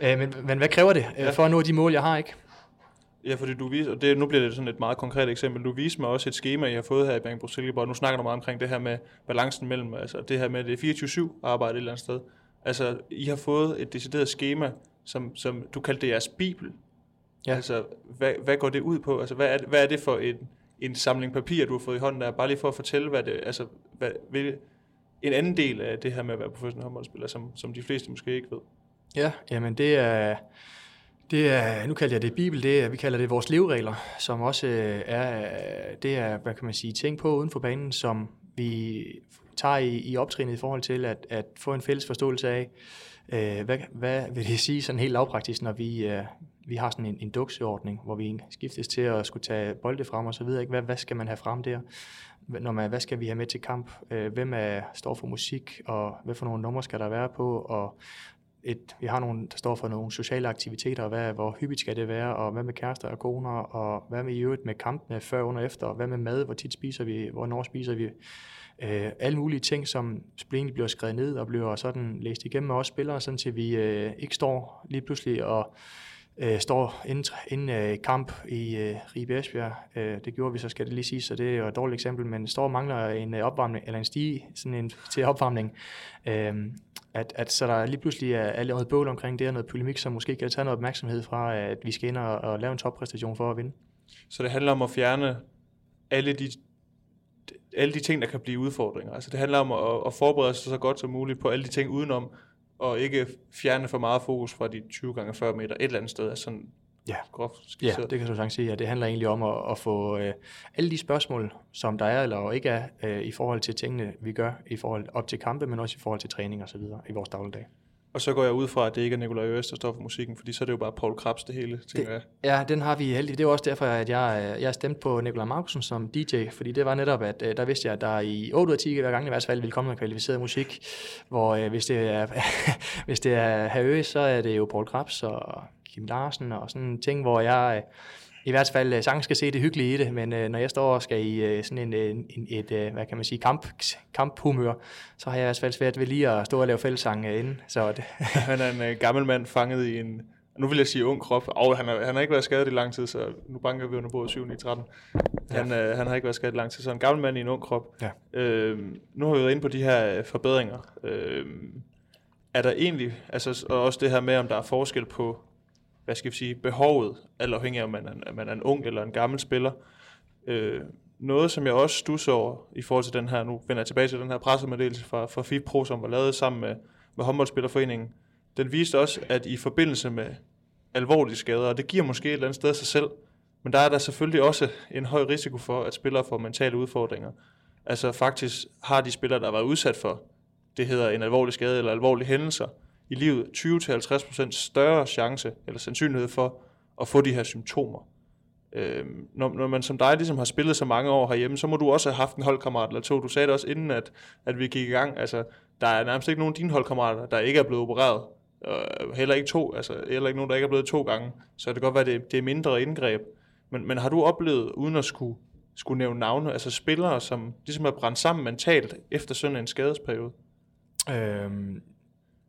Ja, men hvad kræver det, for at nå de mål, jeg har, ikke? Ja, fordi du viser, og det, nu bliver det sådan et meget konkret eksempel, du viser mig også et schema, jeg har fået her i Bjergbro Silkeborg, og nu snakker du meget omkring det her med balancen mellem, altså det her med, det er 24-7 arbejde et eller andet sted. Altså, I har fået et decideret schema, som du kaldte jeres bibel. Ja. Altså, hvad går det ud på? Altså, hvad er det for en samling papir, du har fået i hånden der? Bare lige for at fortælle, hvad det, altså, en anden del af det her med at være professionel håndboldspiller, som de fleste måske ikke ved. Ja, jamen det er... nu kalder jeg det Bibel, vi kalder det vores leveregler, som også er, hvad kan man sige, ting på uden for banen, som vi tager i optrinet i forhold til at få en fælles forståelse af, hvad vil det sige sådan helt lavpraktisk, når vi har sådan en dukseordning, hvor vi skiftes til at skulle tage bolde frem og så videre, ikke? Hvad skal man have frem der? Hvad skal vi have med til kamp? Hvem står for musik, og hvad for nogle numre skal der være på? Og vi har nogen, der står for nogle sociale aktiviteter, hvor hyppigt skal det være, og hvad med kærester og koner, og hvad med i øvrigt med kampene før, under og efter, og hvad med mad, hvor tit spiser vi, hvornår spiser vi. Alle mulige ting, som egentlig bliver skrevet ned og bliver sådan læst igennem af os spillere, sådan til vi ikke står lige pludselig og står inden kamp i Ribe-Esbjerg. Det gjorde vi, så skal det lige sige, så det er et dårligt eksempel, men står og mangler en opvarmning, eller en stige sådan til opvarmning. At så der lige pludselig er allerede bøvl omkring det og noget polemik, som måske kan tage noget opmærksomhed fra, at vi skal ind og lave en toppræstation for at vinde. Så det handler om at fjerne alle de ting, der kan blive udfordringer. Altså det handler om at forberede sig så godt som muligt på alle de ting udenom, og ikke fjerne for meget fokus fra de 20x40 meter et eller andet sted. Altså sådan groft skitseret. Ja, det kan du sagtens sige. Ja, det handler egentlig om at få alle de spørgsmål, som der er eller ikke er, i forhold til tingene, vi gør i forhold op til kampe, men også i forhold til træning og så videre i vores dagligdag. Og så går jeg ud fra, at det ikke er Nikolaj Øst, der står for musikken, fordi så er det jo bare Paul Krabs det hele, tænker jeg. Ja, den har vi heldigvis. Det er også derfor, at jeg stemte på Nikolaj Markussen som DJ, fordi det var netop, at der vidste jeg, at der i 8 ud af 10 hver gang i hvert fald ville komme noget kvalificeret musik, hvor hvis det er Høje, så er det jo Paul Krabs og Kim Larsen og sådan en ting, hvor jeg i hvert fald sang skal se det hyggelige i det, men når jeg står og skal i sådan et hvad kan man sige, kamphumør, så har jeg i hvert fald svært ved lige at stå og lave fællesang inden. Så det. Han er en gammel mand fanget i en, nu vil jeg sige ung krop, og han har ikke været skadet i lang tid, så nu banker vi under bordet 7-9-13. Han har ikke været skadet i lang tid, så en gammel mand i en ung krop. Ja. Nu har vi været inde på de her forbedringer. Er der egentlig, altså og også det her med, om der er forskel på, hvad skal vi sige, behovet, alt afhængig af, om man er en ung eller en gammel spiller. Noget, som jeg også stusser over i forhold til den her, nu vender jeg tilbage til den her pressemeddelelse fra FIFPro, som var lavet sammen med Håndboldspillerforeningen. Den viste også, at i forbindelse med alvorlige skader, og det giver måske et eller andet sted sig selv, men der er der selvfølgelig også en høj risiko for, at spillere får mentale udfordringer. Altså faktisk har de spillere, der har været udsat for, det hedder en alvorlig skade eller alvorlige hændelser, i livet 20-50% større chance eller sandsynlighed for at få de her symptomer. Når man som dig ligesom har spillet så mange år herhjemme, så må du også have haft en holdkammerat eller to. Du sagde det også inden, at vi gik i gang. Altså, der er nærmest ikke nogen af dine holdkammerater, der ikke er blevet opereret. Heller ikke to, altså heller ikke nogen, der ikke er blevet 2 gange. Så det kan godt være, at det er mindre indgreb. Men har du oplevet, uden at skulle nævne navne, altså spillere, som ligesom er brændt sammen mentalt efter sådan en skadesperiode?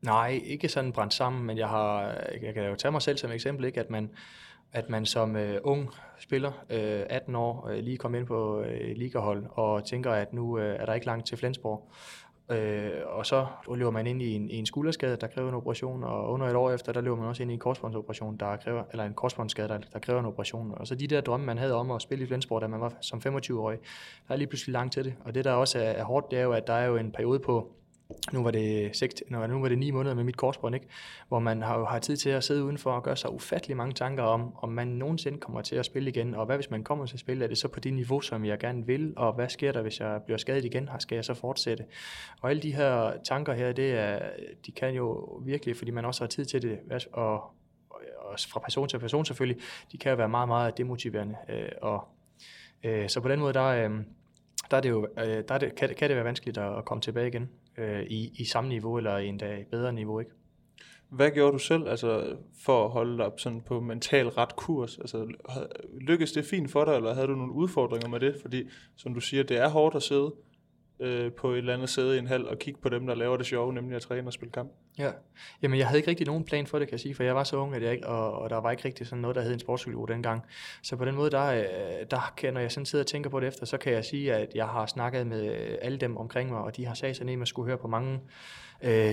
Nej, ikke sådan brændt sammen, men jeg kan jo tage mig selv som eksempel, ikke? At man som ung spiller, 18 år, lige kommer ind på ligahold og tænker, at nu er der ikke langt til Flensborg. Og så løber man ind i en skulderskade, der kræver en operation, og under et år efter, der løber man også ind i en korsbåndsskade, der kræver en operation. Og så de der drømme, man havde om at spille i Flensborg, da man var som 25-årig, der er lige pludselig langt til det. Og det, der også er hårdt, det er jo, at der er jo en periode på, nu var det 9 måneder med mit korsbånd, ikke? Hvor man har tid til at sidde udenfor og gøre sig ufattelig mange tanker om man nogensinde kommer til at spille igen, og hvad hvis man kommer til at spille, er det så på det niveau, som jeg gerne vil, og hvad sker der, hvis jeg bliver skadet igen, skal jeg så fortsætte? Og alle de her tanker her, de kan jo virkelig, fordi man også har tid til det, og fra person til person selvfølgelig, de kan jo være meget, meget demotiverende. Så på den måde, kan det være vanskeligt at komme tilbage igen i samme niveau eller endda i bedre niveau, ikke? Hvad gjorde du selv altså, for at holde op sådan på mental ret kurs? Altså, lykkedes det fint for dig, eller havde du nogle udfordringer med det? Fordi, som du siger, det er hårdt at sidde på et eller andet sæde i en hal og kigge på dem, der laver det sjove, nemlig at træne og spille kamp. Ja, jamen jeg havde ikke rigtig nogen plan for det, kan jeg sige, for jeg var så ung, at og der var ikke rigtig sådan noget, der hed en sportspsykolog dengang. Så på den måde, når jeg sådan sidder og tænker på det efter, så kan jeg sige, at jeg har snakket med alle dem omkring mig, og de har sagt sig ned, at man skulle høre på mange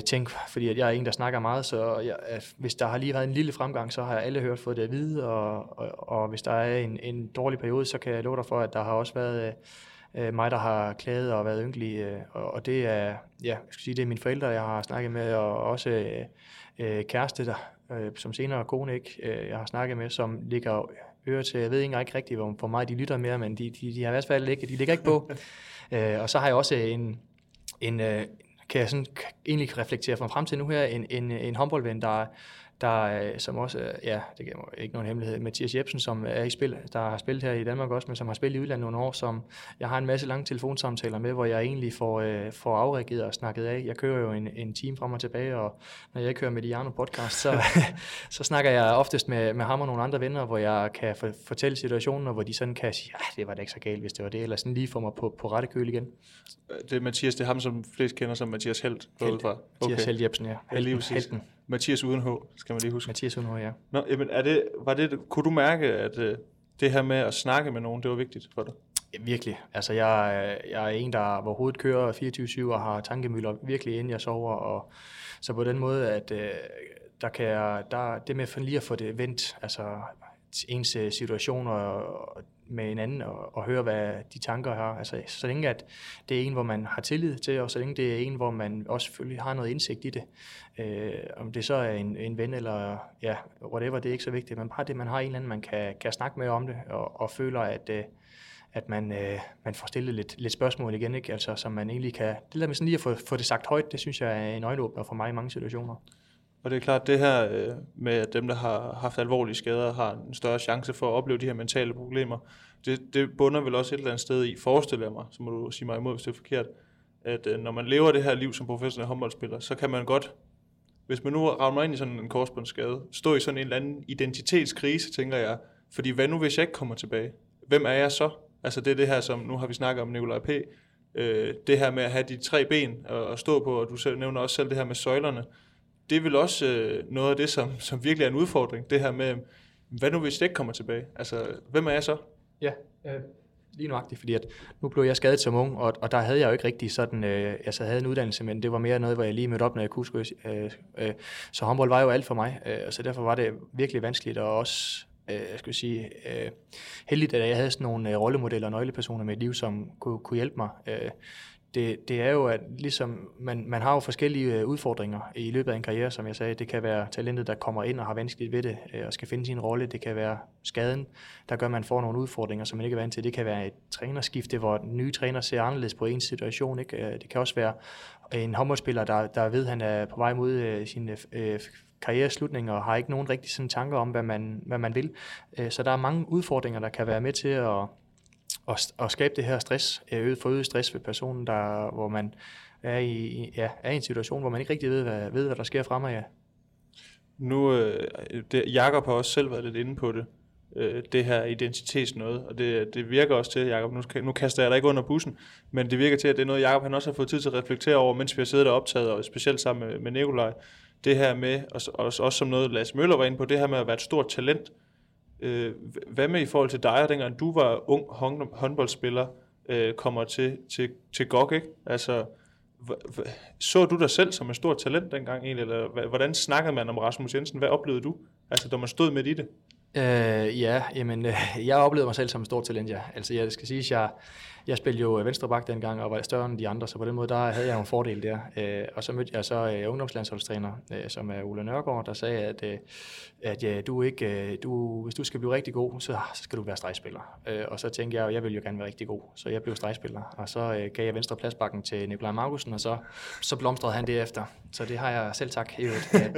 ting, fordi at jeg er en, der snakker meget, så hvis der har lige været en lille fremgang, så har jeg alle hørt fået det at vide, og hvis der er en dårlig periode, så kan jeg love dig for, at der har også været mig, der har klaget og været ynglig, og det er, det er mine forældre, jeg har snakket med, og også kæreste, der, som senere kone, ikke, jeg har snakket med, som ligger øre til, jeg ved ikke rigtigt, hvor meget de lytter mere, men de har i hvert fald ikke, de ligger ikke på. Og så har jeg også en kan jeg sådan egentlig reflektere fra frem til nu her, en håndboldven, der som også, det giver ikke nogen hemmelighed, Mathias Jensen, som er i spil, der har spillet her i Danmark også, men som har spillet i udlandet nogle år, som jeg har en masse lange telefonsamtaler med, hvor jeg egentlig får afreageret og snakket af. Jeg kører jo en time frem og tilbage, og når jeg kører Mediano podcast, så snakker jeg oftest med ham og nogle andre venner, hvor jeg kan fortælle situationen, og hvor de sådan kan sige, det var da ikke så galt, hvis det var det, eller sådan lige få mig på rette køl igen. Det er Mathias, det er ham, som flest kender som Mathias Held. Mathias Held Jebsen, ja. Helden. Mathias uden H, skal man lige huske. Mathias uden H, ja. Nå, jamen, kunne du mærke, at det her med at snakke med nogen, det var vigtigt for dig? Virkelig. Altså, jeg er en, der hvor hovedet kører 24/7 og har tankemylder virkelig inden jeg sover. Og så på den måde, at der kan jeg, der, det med lige at få det vendt, altså ens situationer med en anden og høre, hvad de tanker har. Altså, så længe at det er en, hvor man har tillid til, og så længe det er en, hvor man også selvfølgelig har noget indsigt i det. Om det så er en ven eller ja, whatever, det er ikke så vigtigt. Men bare det, man har en eller anden, man kan snakke med om det, og føler, at man får stillet lidt spørgsmål igen, ikke? Altså, som man egentlig kan... Det der med sådan lige at få det sagt højt, det synes jeg er en øjenåbner for mig i mange situationer. Og det er klart, det her med, at dem, der har haft alvorlige skader, har en større chance for at opleve de her mentale problemer, det bunder vel også et eller andet sted i, forestiller jeg mig, så må du sige mig imod, hvis det er forkert, at når man lever det her liv som professionel håndboldspiller, så kan man godt, hvis man nu rammer ind i sådan en korsbåndsskade, stå i sådan en eller anden identitetskrise, tænker jeg, fordi hvad nu, hvis jeg ikke kommer tilbage? Hvem er jeg så? Altså det er det her, som nu har vi snakket om Nikolaj P., det her med at have de tre ben at stå på, og du nævner også selv det her med søjlerne. Det er vel også noget af det, som virkelig er en udfordring, det her med, hvad nu hvis det ikke kommer tilbage? Altså, hvem er jeg så? Ja, lige nøjagtigt, fordi at nu blev jeg skadet som ung, og der havde jeg jo ikke rigtig sådan, jeg havde en uddannelse, men det var mere noget, hvor jeg lige mødte op, når jeg kunne. Så håndbold var jo alt for mig, så derfor var det virkelig vanskeligt, og også, heldigt, at jeg havde sådan nogle rollemodeller og nøglepersoner i mit liv, som kunne hjælpe mig. Det er jo, at ligesom man har jo forskellige udfordringer i løbet af en karriere, som jeg sagde. Det kan være talentet, der kommer ind og har vanskeligt ved det og skal finde sin rolle. Det kan være skaden, der gør, at man får nogle udfordringer, som man ikke er vant til. Det kan være et trænerskifte, hvor den nye træner ser anderledes på ens situation, ikke? Det kan også være en håndboldspiller, der ved, at han er på vej mod sin karriereslutning og har ikke nogen rigtig sådan tanker om, hvad man vil. Så der er mange udfordringer, der kan være med til at skabe det her stress, forøget stress ved personen, hvor man er i en situation, hvor man ikke rigtig ved hvad der sker fremme af jer. Nu, Jacob har også selv været lidt inde på det, det her identitets noget, og det virker også til, Jacob, nu kaster jeg dig ikke under bussen, men det virker til, at det er noget, Jacob han også har fået tid til at reflektere over, mens vi har siddet og optaget, og specielt sammen med Nikolaj, det her med, og også som noget, Lasse Møller var inde på, det her med at være et stort talent. Hvad med i forhold til dig, dengang du var ung håndboldspiller, kommer til GOG, ikke? Altså, så du dig selv som et stort talent dengang egentlig, eller hvordan snakkede man om Rasmus Jensen? Hvad oplevede du, altså, da man stod midt i det? Jeg oplevede mig selv som et stort talent, ja. Altså, jeg skal sige, jeg spillede jo venstreback dengang og var større end de andre, så på den måde, der havde jeg nogle fordele der. Og så mødte jeg så ungdomslandsholdstræner, som er Ole Nørgaard, der sagde, at hvis du skal blive rigtig god, så skal du være stregspiller. Og så tænkte jeg, at jeg ville jo gerne være rigtig god, så jeg blev stregspiller. Og så gav jeg venstre pladsbakken til Nikolaj Markussen, og så blomstrede han derefter. Så det har jeg selv tak hævet.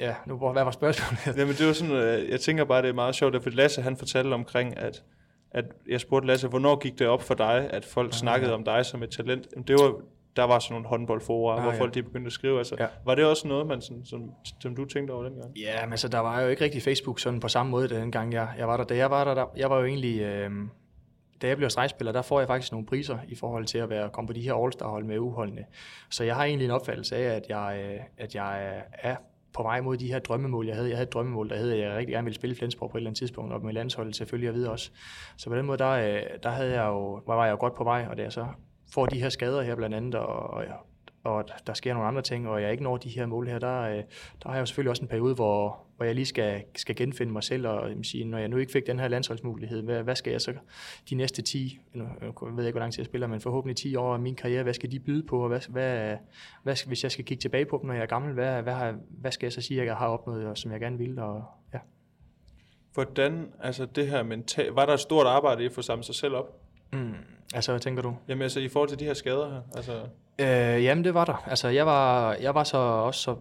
Ja, nu hvad var spørgsmålet? Jamen det var sådan, jeg tænker bare, det er meget sjovt, for Lasse han fortalte omkring, at jeg spurgte Lasse, hvornår gik det op for dig, at folk snakkede om dig som et talent? Jamen, der var sådan nogle håndboldforer, hvor folk de begyndte at skrive. Altså, var det også noget, man sådan, som du tænkte over dengang? Ja, men så der var jo ikke rigtig Facebook sådan på samme måde dengang jeg var der. Da jeg var der, jeg var jo egentlig... Da jeg bliver stregspiller, der får jeg faktisk nogle priser i forhold til at komme på de her All-Star-hold med U-holdene. Så jeg har egentlig en opfattelse af, at jeg er på vej mod de her drømmemål, jeg havde. Jeg havde et drømmemål, der hed, at jeg rigtig gerne ville spille Flensborg på et eller andet tidspunkt, og med landsholdet selvfølgelig, jeg ved også. Så på den måde, der havde jeg jo, var jeg jo godt på vej, og da jeg så får de her skader her blandt andet, og der sker nogle andre ting, og jeg ikke når de her mål her, der har jeg jo selvfølgelig også en periode, hvor jeg lige skal genfinde mig selv, og sige, når jeg nu ikke fik den her landsholdsmulighed, hvad skal jeg så de næste 10, nu ved jeg ikke, hvor lang tid jeg spiller, men forhåbentlig 10 år af min karriere, hvad skal de byde på, og hvad hvis jeg skal kigge tilbage på dem, når jeg er gammel, hvad skal jeg så sige, jeg har opnået, og som jeg gerne vil, og ja. Hvordan, altså det her mentalt, var der et stort arbejde i at få samlet sig selv op? Altså, hvad tænker du? Jamen, altså, i forhold til de her skader her? Altså... Jamen, det var der. Altså, jeg var så også så...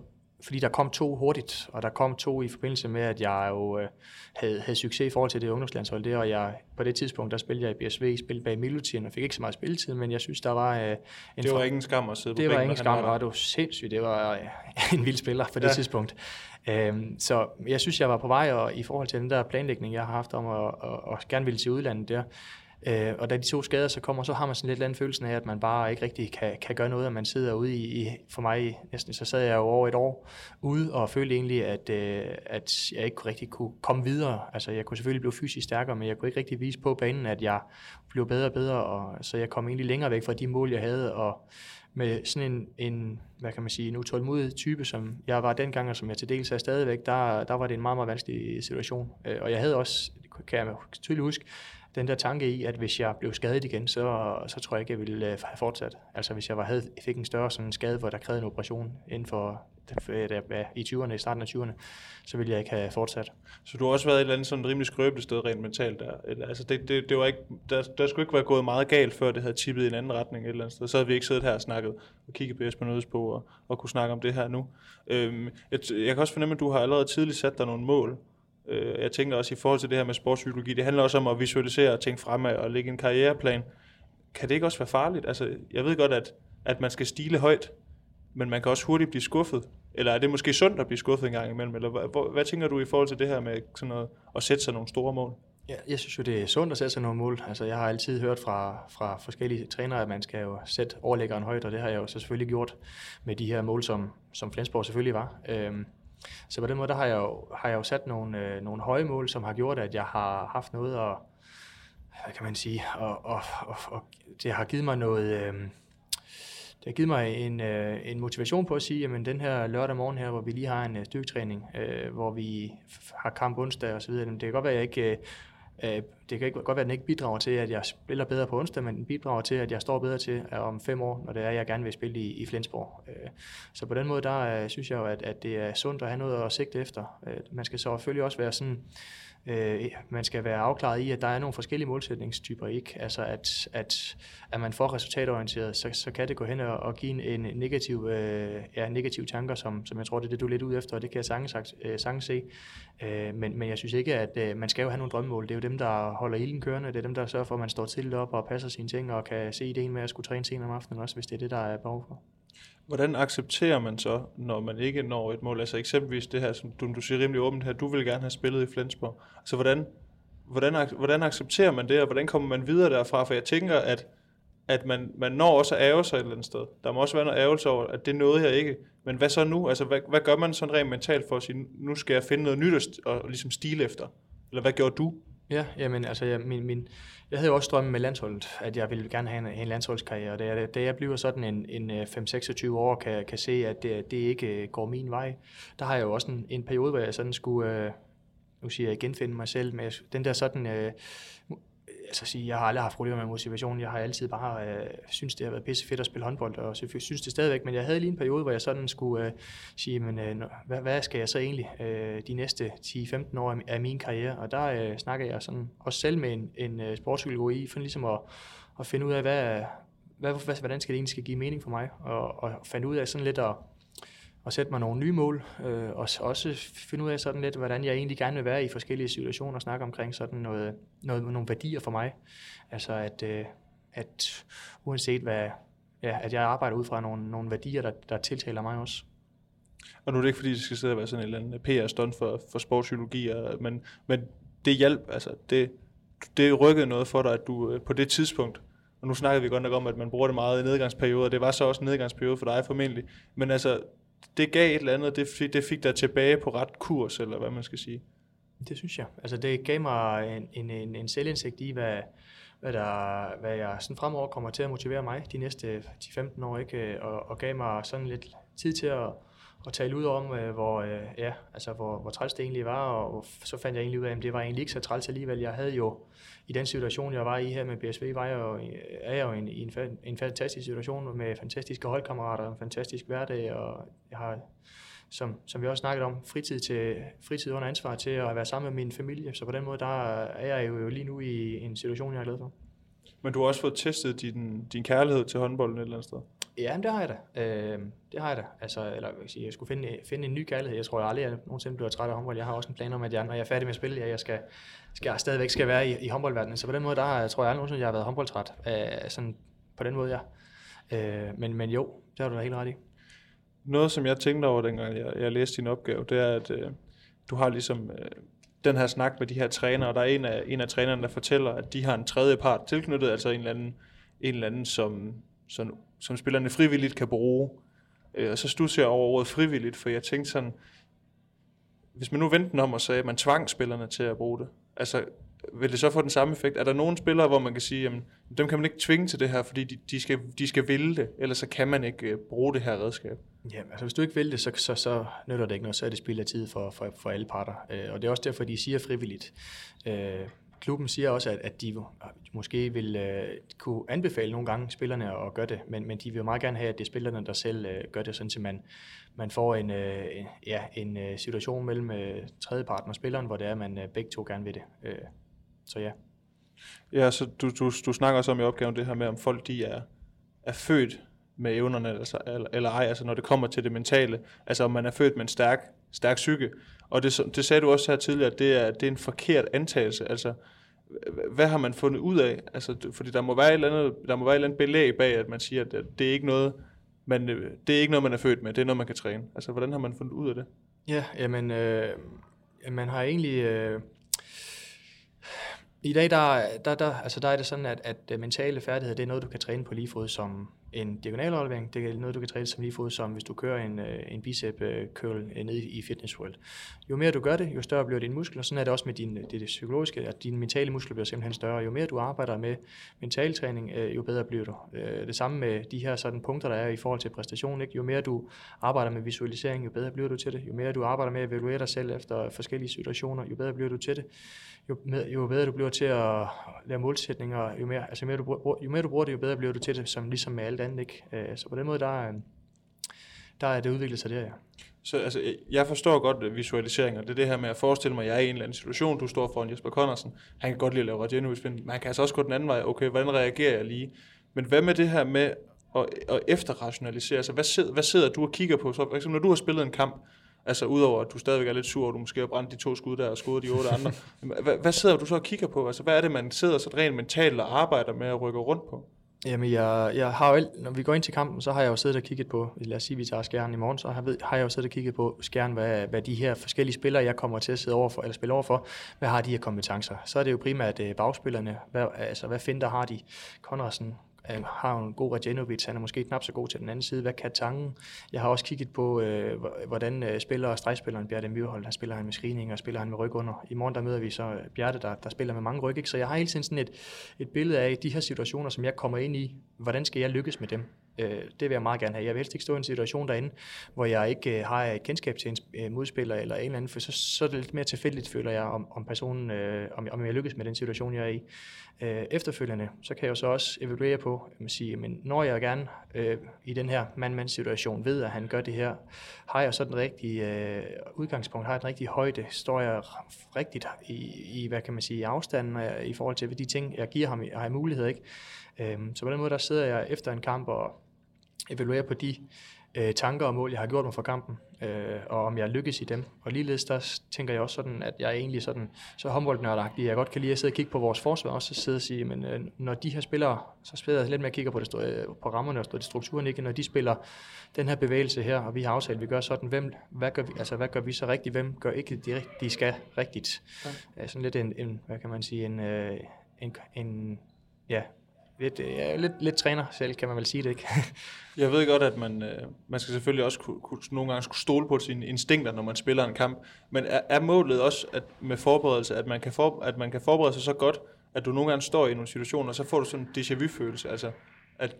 Fordi der kom to hurtigt, og der kom to i forbindelse med, at jeg jo havde succes i forhold til det ungdomslandshold der, og jeg på det tidspunkt, der spillede jeg i BSV, spillede bag Midtjylland og fik ikke så meget spilletid, men jeg synes, der var... det var ingen skam at sidde på bænken. Det var ingen skam, og det var sindssygt, det var en vild spiller på det tidspunkt. Så jeg synes, jeg var på vej, og i forhold til den der planlægning, jeg har haft om at gerne ville til udlandet der, Og da de to skader så kommer, så har man sådan lidt anden følelsen af, at man bare ikke rigtig kan gøre noget, og man sidder ude i, for mig næsten, så sad jeg jo over et år ude, og følte egentlig, at jeg ikke rigtig kunne komme videre. Altså jeg kunne selvfølgelig blive fysisk stærkere, men jeg kunne ikke rigtig vise på banen, at jeg blev bedre og bedre, og så jeg kom egentlig længere væk fra de mål, jeg havde, og med sådan en hvad kan man sige, en utålmodig type, som jeg var dengang, og som jeg til dels er stadigvæk, der var det en meget, meget vanskelig situation. Og jeg havde også, kan jeg tydeligt huske, den der tanke i, at hvis jeg blev skadet igen, så tror jeg ikke, jeg ville have fortsat. Altså hvis jeg fik en større sådan skade, hvor der krævede en operation inden for i 20'erne, i starten af 20'erne, så ville jeg ikke have fortsat. Så du har også været et eller andet sådan rimelig skrøbeligt sted rent mentalt der? Altså det var ikke, der skulle ikke være gået meget galt, før det havde tippet i en anden retning et eller andet sted. Så havde vi ikke siddet her og snakket og kigget på Jesper Nøddesbo og kunne snakke om det her nu. Jeg kan også fornemme, at du har allerede tidligt sat dig nogle mål. Jeg tænker også i forhold til det her med sportspsykologi, det handler også om at visualisere og tænke fremad og lægge en karriereplan. Kan det ikke også være farligt? Altså, jeg ved godt, at man skal stile højt, men man kan også hurtigt blive skuffet. Eller er det måske sundt at blive skuffet en gang imellem? Eller hvad tænker du i forhold til det her med sådan noget, at sætte sig nogle store mål? Ja, jeg synes jo, det er sundt at sætte sig nogle mål. Altså, jeg har altid hørt fra forskellige trænere, at man skal jo sætte overlæggeren højt, og det har jeg jo så selvfølgelig gjort med de her mål, som Flensborg selvfølgelig var. Så på den måde, der har jeg jo sat nogle høje mål, som har gjort, at jeg har haft noget, og hvad kan man sige, og det har givet mig noget, det har givet mig en motivation på at sige, jamen den her lørdag morgen her, hvor vi lige har en styrketræning, hvor vi har kamp onsdag og så videre, det kan godt være, jeg ikke det kan godt være, at den ikke bidrager til, at jeg spiller bedre på onsdag, men den bidrager til, at jeg står bedre til om 5 år, når det er, jeg gerne vil spille i Flensborg. Så på den måde, der synes jeg jo, at det er sundt at have noget at sigte efter. Man skal selvfølgelig også være sådan, man skal være afklaret i, at der er nogle forskellige målsætningstyper, ikke? Altså at man får resultatorienteret, så kan det gå hen og give en negativ, negative tanker, som jeg tror, det er det, du er lidt ude efter, og det kan jeg sagtens se. Men jeg synes ikke, at man skal jo have nogle drømmemål. Det er jo dem, der holder ilden kørende. Det er dem, der sørger for, at man står tidligt op og passer sine ting, og kan se ideen med at skulle træne senere om aftenen også, hvis det er det, der er behov for. Hvordan accepterer man så, når man ikke når et mål? Altså eksempelvis det her, som du siger rimelig åbent her, du vil gerne have spillet i Flensborg. Altså hvordan accepterer man det, og hvordan kommer man videre derfra? For jeg tænker, at man når også at ærge sig et eller andet sted. Der må også være noget ærgelse over, at det nåede jeg ikke. Men hvad så nu? Altså hvad gør man sådan rent mentalt for at sige, nu skal jeg finde noget nyt og ligesom stile efter? Eller hvad gjorde du? Ja, jamen, altså, jeg havde jo også drømmen med landsholdet, at jeg ville gerne have en landsholdskarriere. Da jeg bliver sådan en 5-26 år og kan se, at det ikke går min vej, der har jeg jo også en periode, hvor jeg sådan skulle, nu siger jeg, genfinde mig selv med den der sådan... jeg har aldrig haft problemer med motivationen. Jeg har altid bare synes det har været pisse fedt at spille håndbold, og synes det stadigvæk, men jeg havde lige en periode, hvor jeg sådan skulle sige, men hvad skal jeg så egentlig de næste 10-15 år af min karriere? Og der snakker jeg sådan også selv med en sportspsykolog i, for ligesom at finde ud af, hvordan skal det egentlig skal give mening for mig, og fandt ud af sådan lidt at sætte mig nogle nye mål, og også finde ud af sådan lidt, hvordan jeg egentlig gerne vil være i forskellige situationer, og snakke omkring sådan nogle værdier for mig. Altså at uanset hvad, ja, at jeg arbejder ud fra nogle værdier, der tiltaler mig også. Og nu er det ikke, fordi det skal sidde og være sådan en eller anden PR-stunt for sportspsykologi, men det hjalp, altså det rykkede noget for dig, at du på det tidspunkt, og nu snakkede vi godt nok om, at man bruger det meget i nedgangsperioder, og det var så også en nedgangsperiode for dig formentlig, men altså, det gav et eller andet, det fik dig tilbage på ret kurs, eller hvad man skal sige. Det synes jeg. Altså det gav mig en selvindsigt i, hvad jeg sådan fremover kommer til at motivere mig de næste 10-15 år, ikke? Og gav mig sådan lidt tid til at tale ud om, hvor træls det egentlig var, og så fandt jeg egentlig ud af, at det var egentlig ikke så træls alligevel. Jeg havde jo, i den situation, jeg var i her med BSV, er jeg jo i en fantastisk situation med fantastiske holdkammerater, en fantastisk hverdag, og jeg har, som vi også snakkede om, fritid under ansvar til at være sammen med min familie, så på den måde, der er jeg jo lige nu i en situation, jeg er glad for. Men du har også fået testet din kærlighed til håndbolden et eller andet sted? Ja, det har jeg da. Altså, eller jeg skulle finde en ny kærlighed. Jeg tror jeg aldrig nogensinde bliver træt af håndbold. Jeg har også en plan om, at når jeg er færdig med at spille, at jeg stadigvæk skal være i håndboldverdenen. Så på den måde, der tror jeg aldrig nogensinde, jeg har været håndboldtræt. Sådan på den måde, ja. Men jo, det har du da helt ret i. Noget, som jeg tænkte over, dengang jeg læste din opgave, det er, at du har ligesom... den her snak med de her trænere, og der er en af trænerne, der fortæller, at de har en tredje part tilknyttet, altså en eller anden som spillerne frivilligt kan bruge. Og så studser jeg over ordet frivilligt, for jeg tænkte sådan, hvis man nu vendte den om og sagde, at man tvang spillerne til at bruge det, altså vil det så få den samme effekt? Er der nogle spillere, hvor man kan sige, jamen, dem kan man ikke tvinge til det her, fordi de skal ville det, ellers så kan man ikke bruge det her redskab? Jamen, altså hvis du ikke vil det, så nytter det ikke noget, så er det spild af tid for alle parter. Og det er også derfor, de siger frivilligt. Klubben siger også, at de måske vil kunne anbefale nogle gange spillerne at gøre det, men de vil jo meget gerne have, at det er spillerne, der selv gør det, sådan til man får en situation mellem tredjeparten og spilleren, hvor det er, at man begge to gerne vil det. Så ja. Ja, så du snakker også om i opgaven det her med, om folk de er født med evnerne eller ej, altså når det kommer til det mentale, altså om man er født med en stærk psyke. Og det sagde du også her tidligere, at det er en forkert antagelse. Altså, hvad har man fundet ud af? Altså, fordi der må være et eller andet belæg bag, at man siger, at det er ikke noget, man er født med, det er noget, man kan træne. Altså, hvordan har man fundet ud af det? Ja, jamen, man har egentlig... I dag der er det sådan, at mentale færdigheder, det er noget, du kan træne på lige fod som en diagonalaflevering. Det er noget, du kan træne som lige fod som, hvis du kører en bicep-curl ned i Fitness World. Jo mere du gør det, jo større bliver dine muskler. Sådan er det også med det psykologiske, at dine mentale muskler bliver simpelthen større. Jo mere du arbejder med mental træning, jo bedre bliver du. Det samme med de her sådan punkter, der er i forhold til præstation. Ikke? Jo mere du arbejder med visualisering, jo bedre bliver du til det. Jo mere du arbejder med at evaluere dig selv efter forskellige situationer, jo bedre bliver du til det. Jo bedre du bliver til at lave målsætninger, jo mere du bruger det, jo bedre bliver du til det, som ligesom med alt andet, ikke? Så på den måde, der er det udviklet sig der, ja. Så altså, jeg forstår godt visualiseringer. Det er det her med at forestille mig, at jeg er i en eller anden situation, du står foran Jesper Konradsen, han kan godt lide at lave radioinvestering, men han kan altså også gå den anden vej, okay, hvordan reagerer jeg lige? Men hvad med det her med at efterrationalisere? Altså, hvad sidder du og kigger på? Så for eksempel, når du har spillet en kamp, altså udover at du stadigvæk er lidt sur, og du måske har brændt de 2 skud der og skudt de 8 andre. Hvad sidder du så og kigger på? Altså, hvad er det, man sidder så rent mentalt og arbejder med at rykke rundt på? Jamen, jeg har jo, når vi går ind til kampen, så har jeg jo siddet og kigget på, lad os sige, vi tager Skjern i morgen, så har jeg jo siddet og kigget på Skjern, hvad de her forskellige spillere, jeg kommer til at sidde overfor, eller spille overfor, hvad har de her kompetencer? Så er det jo primært bagspillerne, hvad finder har de? Konradsen har en god Radjenovic, han er måske knap så god til den anden side. Hvad kan Tangen? Jeg har også kigget på, hvordan spiller stregspilleren Bjarne Myrholt. Der spiller han med screening og spiller han med ryg under. I morgen der møder vi så Bjarte, der spiller med mange ryg. Ikke? Så jeg har hele tiden sådan et billede af de her situationer, som jeg kommer ind i. Hvordan skal jeg lykkes med dem? Det vil jeg meget gerne have. Jeg vil helst ikke stå i en situation derinde, hvor jeg ikke har et kendskab til en modspiller eller en eller anden, for så er det lidt mere tilfældigt, føler jeg, om personen, om jeg lykkes med den situation, jeg er i. Efterfølgende, så kan jeg jo så også evaluere på, at sige, men når jeg gerne i den her mand-mand-situation ved, at han gør det her, har jeg så den rigtige udgangspunkt, har jeg den rigtige højde, står jeg rigtigt i hvad kan man sige, i afstanden i forhold til de ting, jeg giver ham, har jeg mulighed, ikke? Så på den måde, der sidder jeg efter en kamp og evaluerer på de tanker og mål, jeg har gjort mig for kampen, og om jeg lykkes i dem. Og ligeledes, der tænker jeg også sådan, at jeg er egentlig sådan, så håndboldnørdagtig. Jeg godt kan lide at sidde og kigge på vores forsvar, og så sidde og sige, men når de her spillere, så spiller jeg lidt mere og kigger på, på rammerne og strukturen, ikke? Når de spiller den her bevægelse her, og vi har aftalt, at vi gør sådan, hvad gør vi så rigtigt, hvem gør ikke det, de skal rigtigt? Ja. Sådan lidt en hvad kan man sige, ja... Lidt træner selv, kan man vel sige det, ikke? Jeg ved godt, at man skal selvfølgelig også nogle gange stole på sine instinkter, når man spiller en kamp. Men er målet også at med forberedelse, at man kan forberede sig så godt, at du nogle gange står i nogle situationer, og så får du sådan en déjà vu-følelse? Altså, at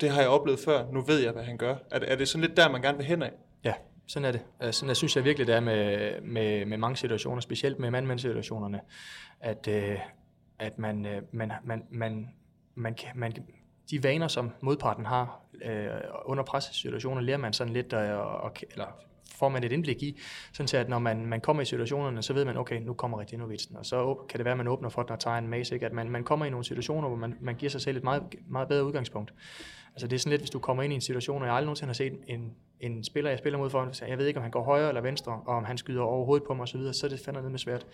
det har jeg oplevet før, nu ved jeg, hvad han gør. Er det sådan lidt der, man gerne vil hen af? Ja. Sådan er det. Sådan synes jeg virkelig, det er med mange situationer, specielt med mand-mand-situationerne, at man, de vaner, som modparten har under pressesituationer, lærer man sådan lidt, eller får man et indblik i, sådan til at når man kommer i situationerne, så ved man, okay, nu kommer Radjanovicen, og så kan det være, at man åbner for den og tager en masse, ikke? At man kommer i nogle situationer, hvor man giver sig selv et meget, meget bedre udgangspunkt. Altså det er sådan lidt, hvis du kommer ind i en situation, og jeg aldrig nogensinde har set en spiller, jeg spiller mod foran, og jeg ved ikke, om han går højre eller venstre, og om han skyder overhovedet på mig osv., så er det fandme lidt med svært.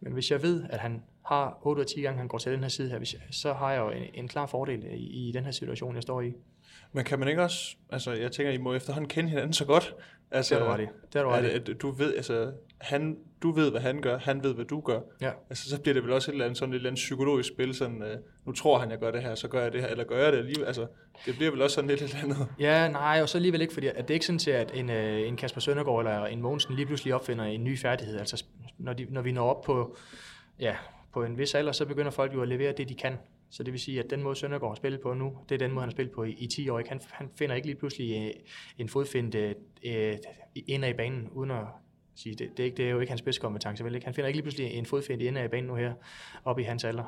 Men hvis jeg ved, at han har 8 ud af 10 gange, han går til den her side her, så har jeg jo en klar fordel i den her situation, jeg står i. Men kan man ikke også, altså jeg tænker, I må efterhånden kende hinanden så godt. Altså, det er du ret i. Det er du ret i. At du ved, altså, du ved, hvad han gør, han ved, hvad du gør. Ja. Altså, så bliver det vel også et eller andet, sådan et eller andet psykologisk spil, sådan, nu tror han, jeg gør det her, så gør jeg det her, eller gør jeg det alligevel. Altså, det bliver vel også sådan lidt eller andet. Ja, nej, og så alligevel ikke, fordi at det er ikke sådan til, at en Kasper Søndergaard eller en Mogensen lige pludselig opfinder en ny færdighed. Altså, når vi når op på, ja, på en vis alder, så begynder folk jo at levere det, de kan. Så det vil sige, at den måde Søndergaard har spillet på nu, det er den måde, han har spillet på i 10 år. Han finder ikke lige pludselig en fodfinde ender i banen, uden at sige, det er jo ikke hans bedste kompetence. Vel? Han finder ikke lige pludselig en fodfinde ender i banen nu her, oppe i hans alder.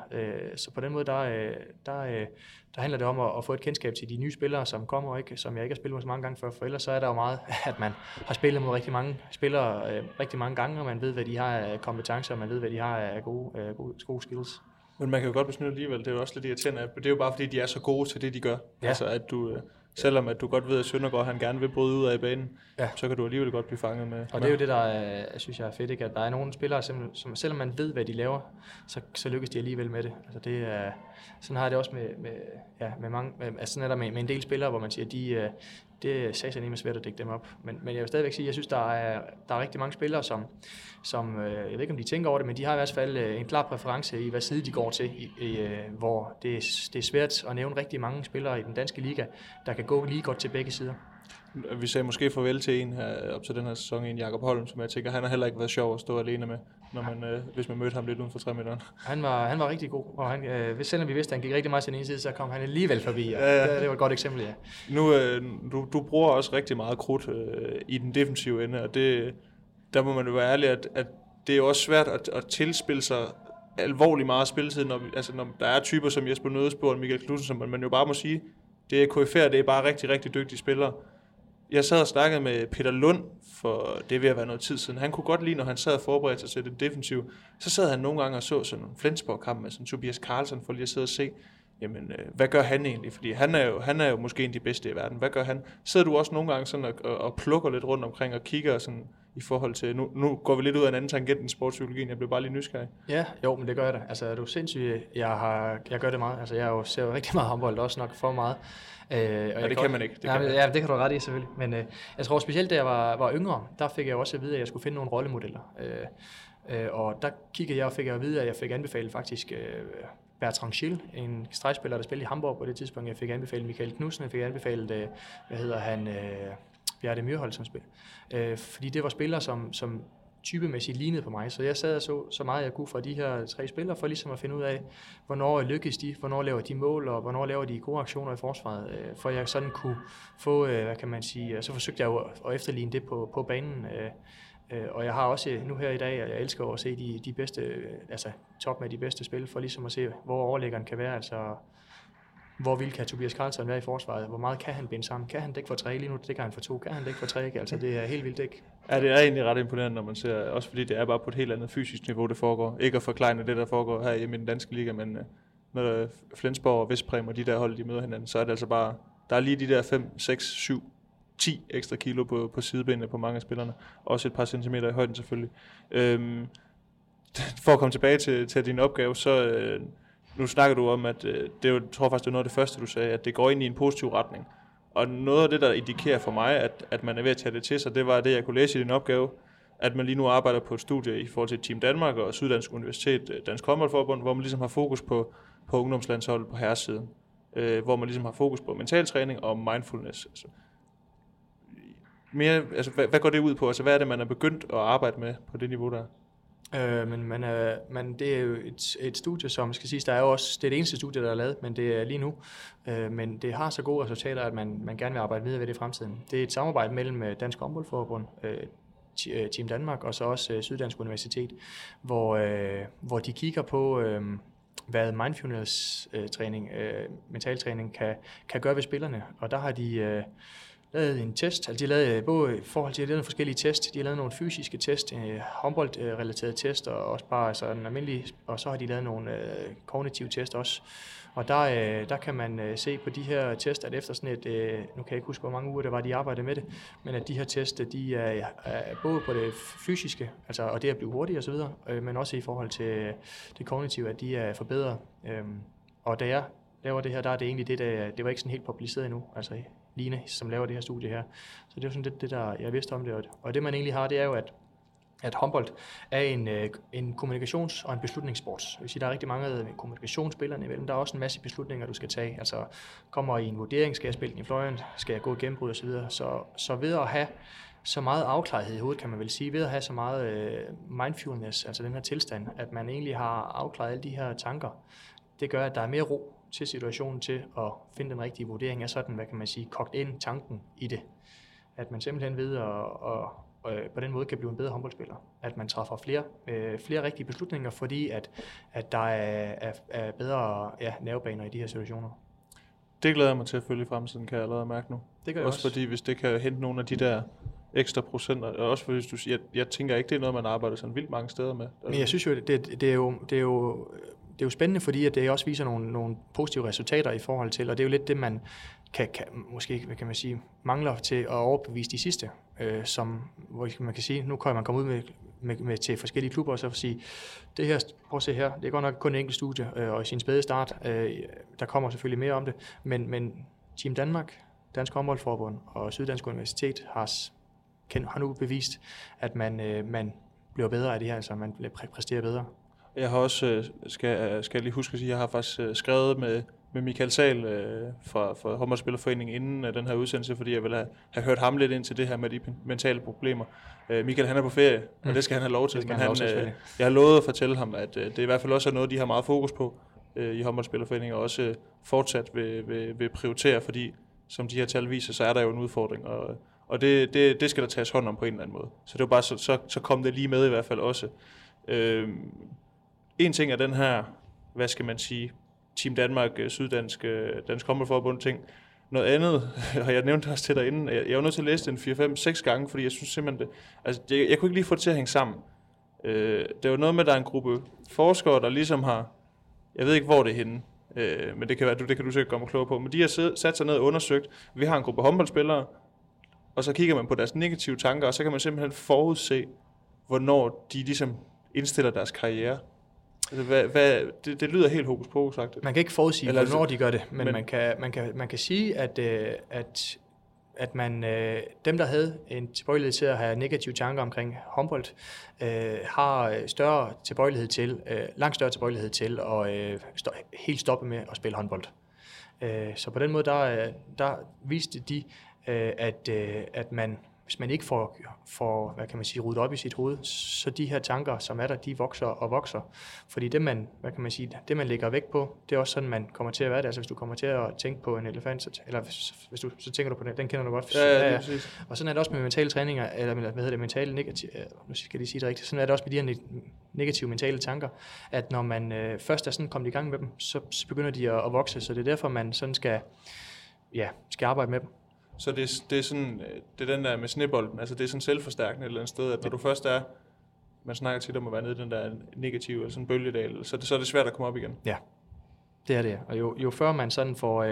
Så på den måde, der handler det om at få et kendskab til de nye spillere, som kommer, ikke, som jeg ikke har spillet mod så mange gange før. For ellers så er der jo meget, at man har spillet mod rigtig mange spillere rigtig mange gange, og man ved, hvad de har af kompetencer, og man ved, hvad de har af gode skills. Men man kan jo godt besnytte alligevel, det er jo også lidt irriterende, det er jo bare fordi, de er så gode til det, de gør. Ja. Altså at du, selvom at du godt ved, at Søndergaard han gerne vil bryde ud af i banen, ja, så kan du alligevel godt blive fanget med. Og det er jo det, der synes jeg er fedt, ikke? At der er nogle spillere, som selvom man ved, hvad de laver, så lykkes de alligevel med det. Altså det er, sådan har jeg det også med mange, altså sådan er der med en del spillere, hvor man siger, at det er sagtens nemlig svært at dække dem op. Men jeg vil stadigvæk sige, at jeg synes, der er rigtig mange spillere, som jeg ved ikke, om de tænker over det, men de har i hvert fald en klar præference i, hvad side de går til, hvor det er svært at nævne rigtig mange spillere i den danske liga, der kan gå lige godt til begge sider. Vi sagde måske farvel til en her, op til den her sæson, en Jacob Holm, som jeg tænker, han har heller ikke været sjov at stå alene med, når man, hvis man mødte ham lidt uden for 3 meteren. Han var rigtig god, og han, selvom vi vidste, at han gik rigtig meget til den ene side, så kom han alligevel forbi, og ja. Det var et godt eksempel, ja. Nu, du bruger også rigtig meget krudt i den defensive ende, og det, der må man jo være ærlig, at det er jo også svært at tilspille sig alvorligt meget spilletid, når der er typer som Jesper Nøddesbo og Michael Knudsen, som man jo bare må sige, det er KF'er, det er bare rigtig, rigtig dygtige spillere. Jeg sad og snakkede med Peter Lund, for det ved at være noget tid siden. Han kunne godt lide, når han sad og forberedte sig til det defensive, så sad han nogle gange og så sådan en Flensborg-kamp med sådan Tobias Carlsen, for lige at sidde og se, jamen, hvad gør han egentlig? Fordi han er jo måske en af de bedste i verden. Hvad gør han? Sidder du også nogle gange sådan og plukker lidt rundt omkring og kigger sådan i forhold til, nu går vi lidt ud af en anden tangent end sportspsykologien, jeg blev bare lige nysgerrig. Ja, jo, men det gør jeg da. Altså, er du sindssyg? Jeg gør det meget. Altså, jeg ser jo rigtig meget håndbold, også nok for meget. Og det kan man ikke. Ja, det kan du ret i, selvfølgelig. Men jeg tror specielt, da jeg var yngre, der fik jeg også at vide, at jeg skulle finde nogle rollemodeller. Og der kiggede jeg og fik at vide, at jeg fik anbefalet faktisk Bertrand Schill, en stregspiller, der spillede i Hamburg på det tidspunkt. Jeg fik anbefalet Michael Knudsen, jeg fik anbefalet, Bjarne Myrholt som spil. Fordi det var spillere, som typemæssigt lignede på mig. Så jeg sad og så meget, jeg kunne fra de her 3 spillere, for ligesom at finde ud af, hvornår lykkes de, hvornår laver de mål, og hvornår laver de gode aktioner i forsvaret. For jeg sådan kunne få, hvad kan man sige, så forsøgte jeg jo at efterligne det på banen. Og jeg har også nu her i dag, og jeg elsker at se de bedste, altså top med de bedste spil, for ligesom at se, hvor overlæggeren kan være, altså hvor vild kan Tobias Carlsen være i forsvaret? Hvor meget kan han binde sammen? Kan han dække for 3 lige nu? Det kan han for 2. Kan han dække for 3? Altså, det er helt vildt dæk. Ja, det er egentlig ret imponerende, når man ser, også fordi det er bare på et helt andet fysisk niveau, det foregår. Ikke at forklejne det, der foregår her hjemme i den danske liga, men når Flensborg og Vestpræm og de der hold, de møder hinanden, så er det altså bare, der er lige de der 5, 6, 7, 10 ekstra kilo på sidebenene på mange af spillerne. Også et par centimeter i højden selvfølgelig. For at komme tilbage til din opgave, så nu snakker du om, at det jo, tror faktisk, det er noget af det første, du sagde, at det går ind i en positiv retning. Og noget af det, der indikerer for mig, at man er ved at tage det til sig, det var det, jeg kunne læse i din opgave, at man lige nu arbejder på et studie i forhold til Team Danmark og Syddansk Universitet, Dansk Håndboldforbund, hvor man ligesom har fokus på ungdomslandsholdet på herresiden. Hvor man ligesom har fokus på mentaltræning og mindfulness. Altså, mere, altså, hvad går det ud på? Altså, hvad er det, man er begyndt at arbejde med på det niveau, der er? Men det er jo et studie, som skal siges, der er jo også, det er det eneste studie, der er lavet, men det er lige nu. Men det har så gode resultater, at man gerne vil arbejde videre ved det i fremtiden. Det er et samarbejde mellem Dansk Håndboldforbund, Team Danmark og så også Syddansk Universitet, hvor de kigger på, hvad mindfulness-træning, mentaltræning kan gøre ved spillerne. Og der har de lavede en test, altså de lavede både i forhold til de forskellige test, de lavede nogle fysiske test, håndboldrelaterede test og også bare altså en almindelig, og så har de lavet nogle kognitive test også. Og der kan man se på de her test, at efter sådan et, nu kan jeg ikke huske, hvor mange uger det var, de arbejdede med det, men at de her test, de er både på det fysiske, altså og det at blive hurtig og så videre, men også i forhold til det kognitive, at de er forbedret. Og da jeg laver det her, der er det egentlig det, der, det var ikke sådan helt publiceret endnu, altså Line, som laver det her studie her. Så det var sådan lidt det, der jeg vidste om det. Og det man egentlig har, det er jo, at håndbold er en kommunikations- og en beslutningssport. Det vil sige, der er rigtig mange af kommunikationsspillerne imellem. Der er også en masse beslutninger, du skal tage. Altså, kommer i en vurdering, skal jeg spille den i fløjen, skal jeg gå et gennembrud osv. Så ved at have så meget afklarethed i hovedet, kan man vel sige, ved at have så meget mindfulness, altså den her tilstand, at man egentlig har afklaret alle de her tanker, det gør, at der er mere ro til situationen til at finde den rigtige vurdering af sådan, hvad kan man sige, kogt ind tanken i det. At man simpelthen ved at på den måde kan blive en bedre håndboldspiller. At man træffer flere rigtige beslutninger, fordi at der er bedre nervebaner i de her situationer. Det glæder jeg mig til at følge i fremtiden, kan jeg allerede mærke nu. Det gør jeg også. Fordi hvis det kan hente nogle af de der ekstra procenter, og også fordi du siger, jeg tænker ikke, det er noget, man arbejder sådan vildt mange steder med. Men jeg synes jo, det er jo spændende, fordi at det også viser nogle positive resultater i forhold til, og det er jo lidt det, man kan måske, hvad kan man sige, mangler til at overbevise de sidste, hvor man kan sige, nu kan man komme ud med til forskellige klubber og så sige, det her, prøv at se her, det er godt nok kun en enkelt studie, og i sin spæde start, der kommer selvfølgelig mere om det, men Team Danmark, Dansk Håndboldforbund og Syddansk Universitet har nu bevist, at man bliver bedre af det her, altså man præsterer bedre. Jeg har også, skal lige huske at sige, jeg har faktisk skrevet med Michael Sahl fra Håndboldspillerforeningen inden den her udsendelse, fordi jeg ville have hørt ham lidt ind til det her med de mentale problemer. Michael, han er på ferie, og det skal han have lov til, men jeg har lovet at fortælle ham, at det i hvert fald også er noget, de har meget fokus på i Håndboldspillerforeningen, og også fortsat vil prioritere, fordi som de her tal viser, så er der jo en udfordring, og det skal der tages hånd om på en eller anden måde. Så det var bare så kom det lige med i hvert fald også. En ting er den her, hvad skal man sige, Team Danmark, Syddansk, Dansk Håndboldforbund ting. Noget andet, og jeg nævnte også til dig inden, jeg var nødt til at læse den 4-5-6 gange, fordi jeg synes simpelthen det, altså jeg kunne ikke lige få det til at hænge sammen. Det var noget med, at der er en gruppe forskere, der ligesom har, jeg ved ikke hvor det er henne, men det kan du sikkert komme klogere på, men de har sat sig ned og undersøgt, vi har en gruppe håndboldspillere, og så kigger man på deres negative tanker, og så kan man simpelthen forudse, hvornår de ligesom indstiller deres karriere. Altså, det lyder helt hokus pokus sagt. Man kan ikke forudsige, hvornår de gør det, men man kan sige, at man, dem, der havde en tilbøjelighed til at have negative tanker omkring håndbold, har langt større tilbøjelighed til at helt stoppe med at spille håndbold. Så på den måde, der viste de, at man... Hvis man ikke får, hvad kan man sige, ryddet op i sit hoved, så de her tanker, som er der, de vokser og vokser. Fordi det man, hvad kan man sige, det man lægger vægt på, det er også sådan man kommer til at være der. Altså hvis du kommer til at tænke på en elefant, eller hvis du så tænker du på den kender du godt. Ja. Og sådan er det også med mentale træninger, eller hvad hedder det, mentale negative. Nu skal jeg lige sige det rigtigt. Sådan er det også med de her negative mentale tanker, at når man først er sådan kommet i gang med dem, så begynder de at vokse. Så det er derfor man sådan skal arbejde med dem. Så det er sådan, det er den der med snebolden, altså det er sådan selvforstærkende et eller andet sted, at når du først er, man snakker tit om at være nede i den der negative eller sådan bølgedal, så er det svært at komme op igen. Ja, det er det. Og jo før man sådan får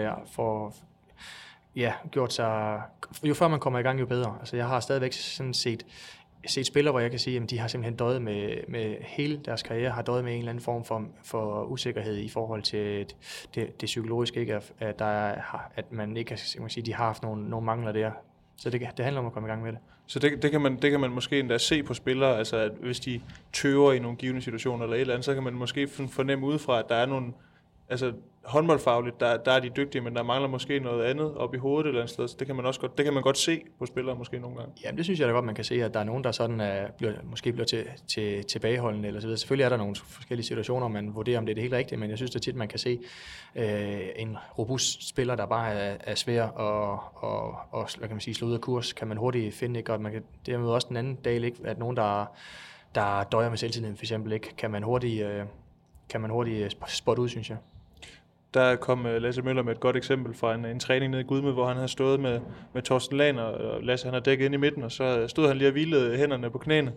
gjort sig, jo før man kommer i gang, jo bedre. Altså jeg har stadigvæk sådan set spillere, hvor jeg kan sige, at de har simpelthen døjet med hele deres karriere, har døjet med en eller anden form for usikkerhed i forhold til det psykologiske, ikke? At man ikke kan sige, de har haft nogle mangler der. Så det handler om at komme i gang med det. Så det kan man måske endda se på spillere, altså at hvis de tøver i nogle givne situationer eller et eller andet, så kan man måske fornemme udefra, at der er nogle, altså håndboldfagligt, der er de dygtige, men der mangler måske noget andet op i hovedet eller andet sted. Så det kan man godt se på spillere måske nogle gange. Jamen det synes jeg da godt, man kan se, at der er nogen, der sådan måske bliver til tilbageholdende eller så videre. Selvfølgelig er der nogle forskellige situationer, man vurderer, om det er det helt rigtige, men jeg synes da tit, man kan se en robust spiller, der bare er svær og hvad kan man sige, slå ud af kurs, kan man hurtigt finde, ikke? Og man kan dermed også den anden dag, ikke? At nogen, der døjer med selvtilliden for eksempel, ikke? Kan man hurtigt spotte ud, synes jeg. Der kom Lasse Møller med et godt eksempel fra en træning nede i Gudme, hvor han havde stået med Torsten Lahn, og Lasse han havde dækket ind i midten, og så stod han lige og hvilede hænderne på knæene,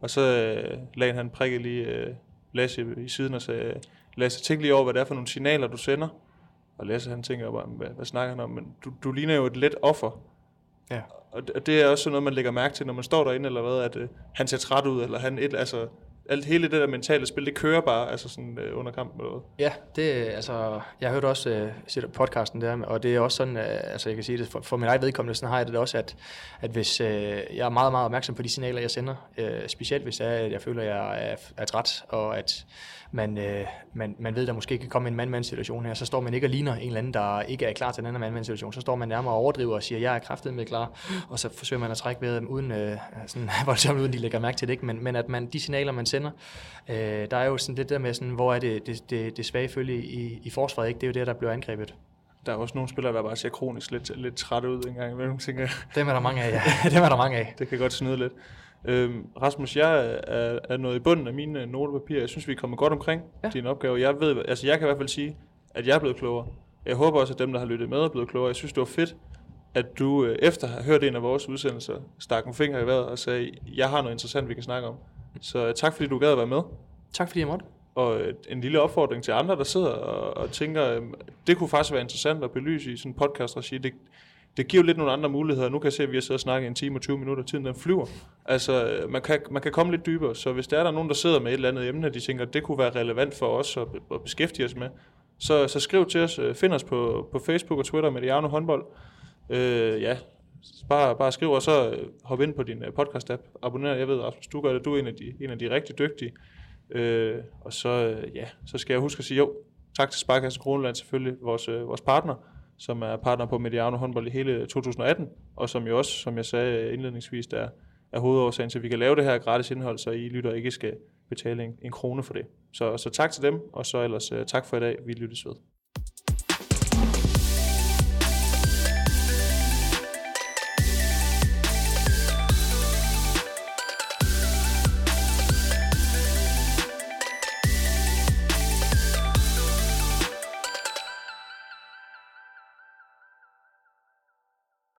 og så Lahn han prikkede lige Lasse i siden og sagde, Lasse, tænk lige over, hvad det er for nogle signaler, du sender. Og Lasse han tænker bare, hvad snakker han om? Men du ligner jo et let offer. Ja. Og det er også noget, man lægger mærke til, når man står derinde, eller hvad, at han ser træt ud, eller han, altså, hele det der mentale spil, det kører bare altså sådan, under kampen eller noget? Ja, det, altså, jeg hørte også podcasten der, og det er også sådan, altså jeg kan sige det, for min egen vedkommende, sådan har jeg det også, at hvis jeg er meget, meget opmærksom på de signaler, jeg sender, specielt hvis jeg føler, at jeg er træt, og at man ved, der måske kan komme en mand-mand-situation her, så står man ikke og ligner en eller anden, der ikke er klar til en anden mand-mand-situation, så står man nærmere og overdriver og siger, jeg er kraftedeme klar, og så forsøger man at trække vejret uden, sådan voldsomt uden de lægger mærke til det, ikke? Men at man, de signaler, man sender, der er jo sådan det der med, sådan, hvor er det svage følge i forsvaret, ikke? Det er jo det, der bliver angrebet. Der er også nogle spillere, der bare ser kronisk lidt trætte ud engang. Dem er der mange af, ja. Dem er der mange af. Det kan godt snyde lidt. Rasmus, jeg er nået i bunden af mine notepapirer. Jeg synes, vi er kommet godt omkring din opgave. Jeg kan i hvert fald sige, at jeg er blevet klogere. Jeg håber også, at dem, der har lyttet med, er blevet klogere. Jeg synes, det var fedt, at du efter at have hørt en af vores udsendelser, stak en finger i vejret og sagde, jeg har noget interessant, vi kan snakke om. Så tak, fordi du gad at være med. Tak, fordi jeg måtte. Og en lille opfordring til andre, der sidder og tænker, det kunne faktisk være interessant at belyse i sådan en podcast-regi. Det giver jo lidt nogle andre muligheder. Nu kan jeg se, at vi har siddet og snakket en time og 20 minutter, tiden den flyver. Altså, man kan komme lidt dybere. Så hvis der er nogen, der sidder med et eller andet emne, de tænker, det kunne være relevant for os at beskæftige os med, så skriv til os. Find os på Facebook og Twitter med Mediano Håndbold. Bare skriv, og så hop ind på din podcast-app. Abonner, jeg ved, Rasmus, du gør det. Du er en af de rigtig dygtige. Og så skal jeg huske at sige tak til Sparekasse Kronland, selvfølgelig vores partner, som er partner på Mediano Håndbold i hele 2018, og som jo også, som jeg sagde indledningsvis, der er hovedårsagen til, at vi kan lave det her gratis indhold, så I lytter ikke skal betale en krone for det. Så tak til dem, og så ellers tak for i dag. Vi lyttes ved.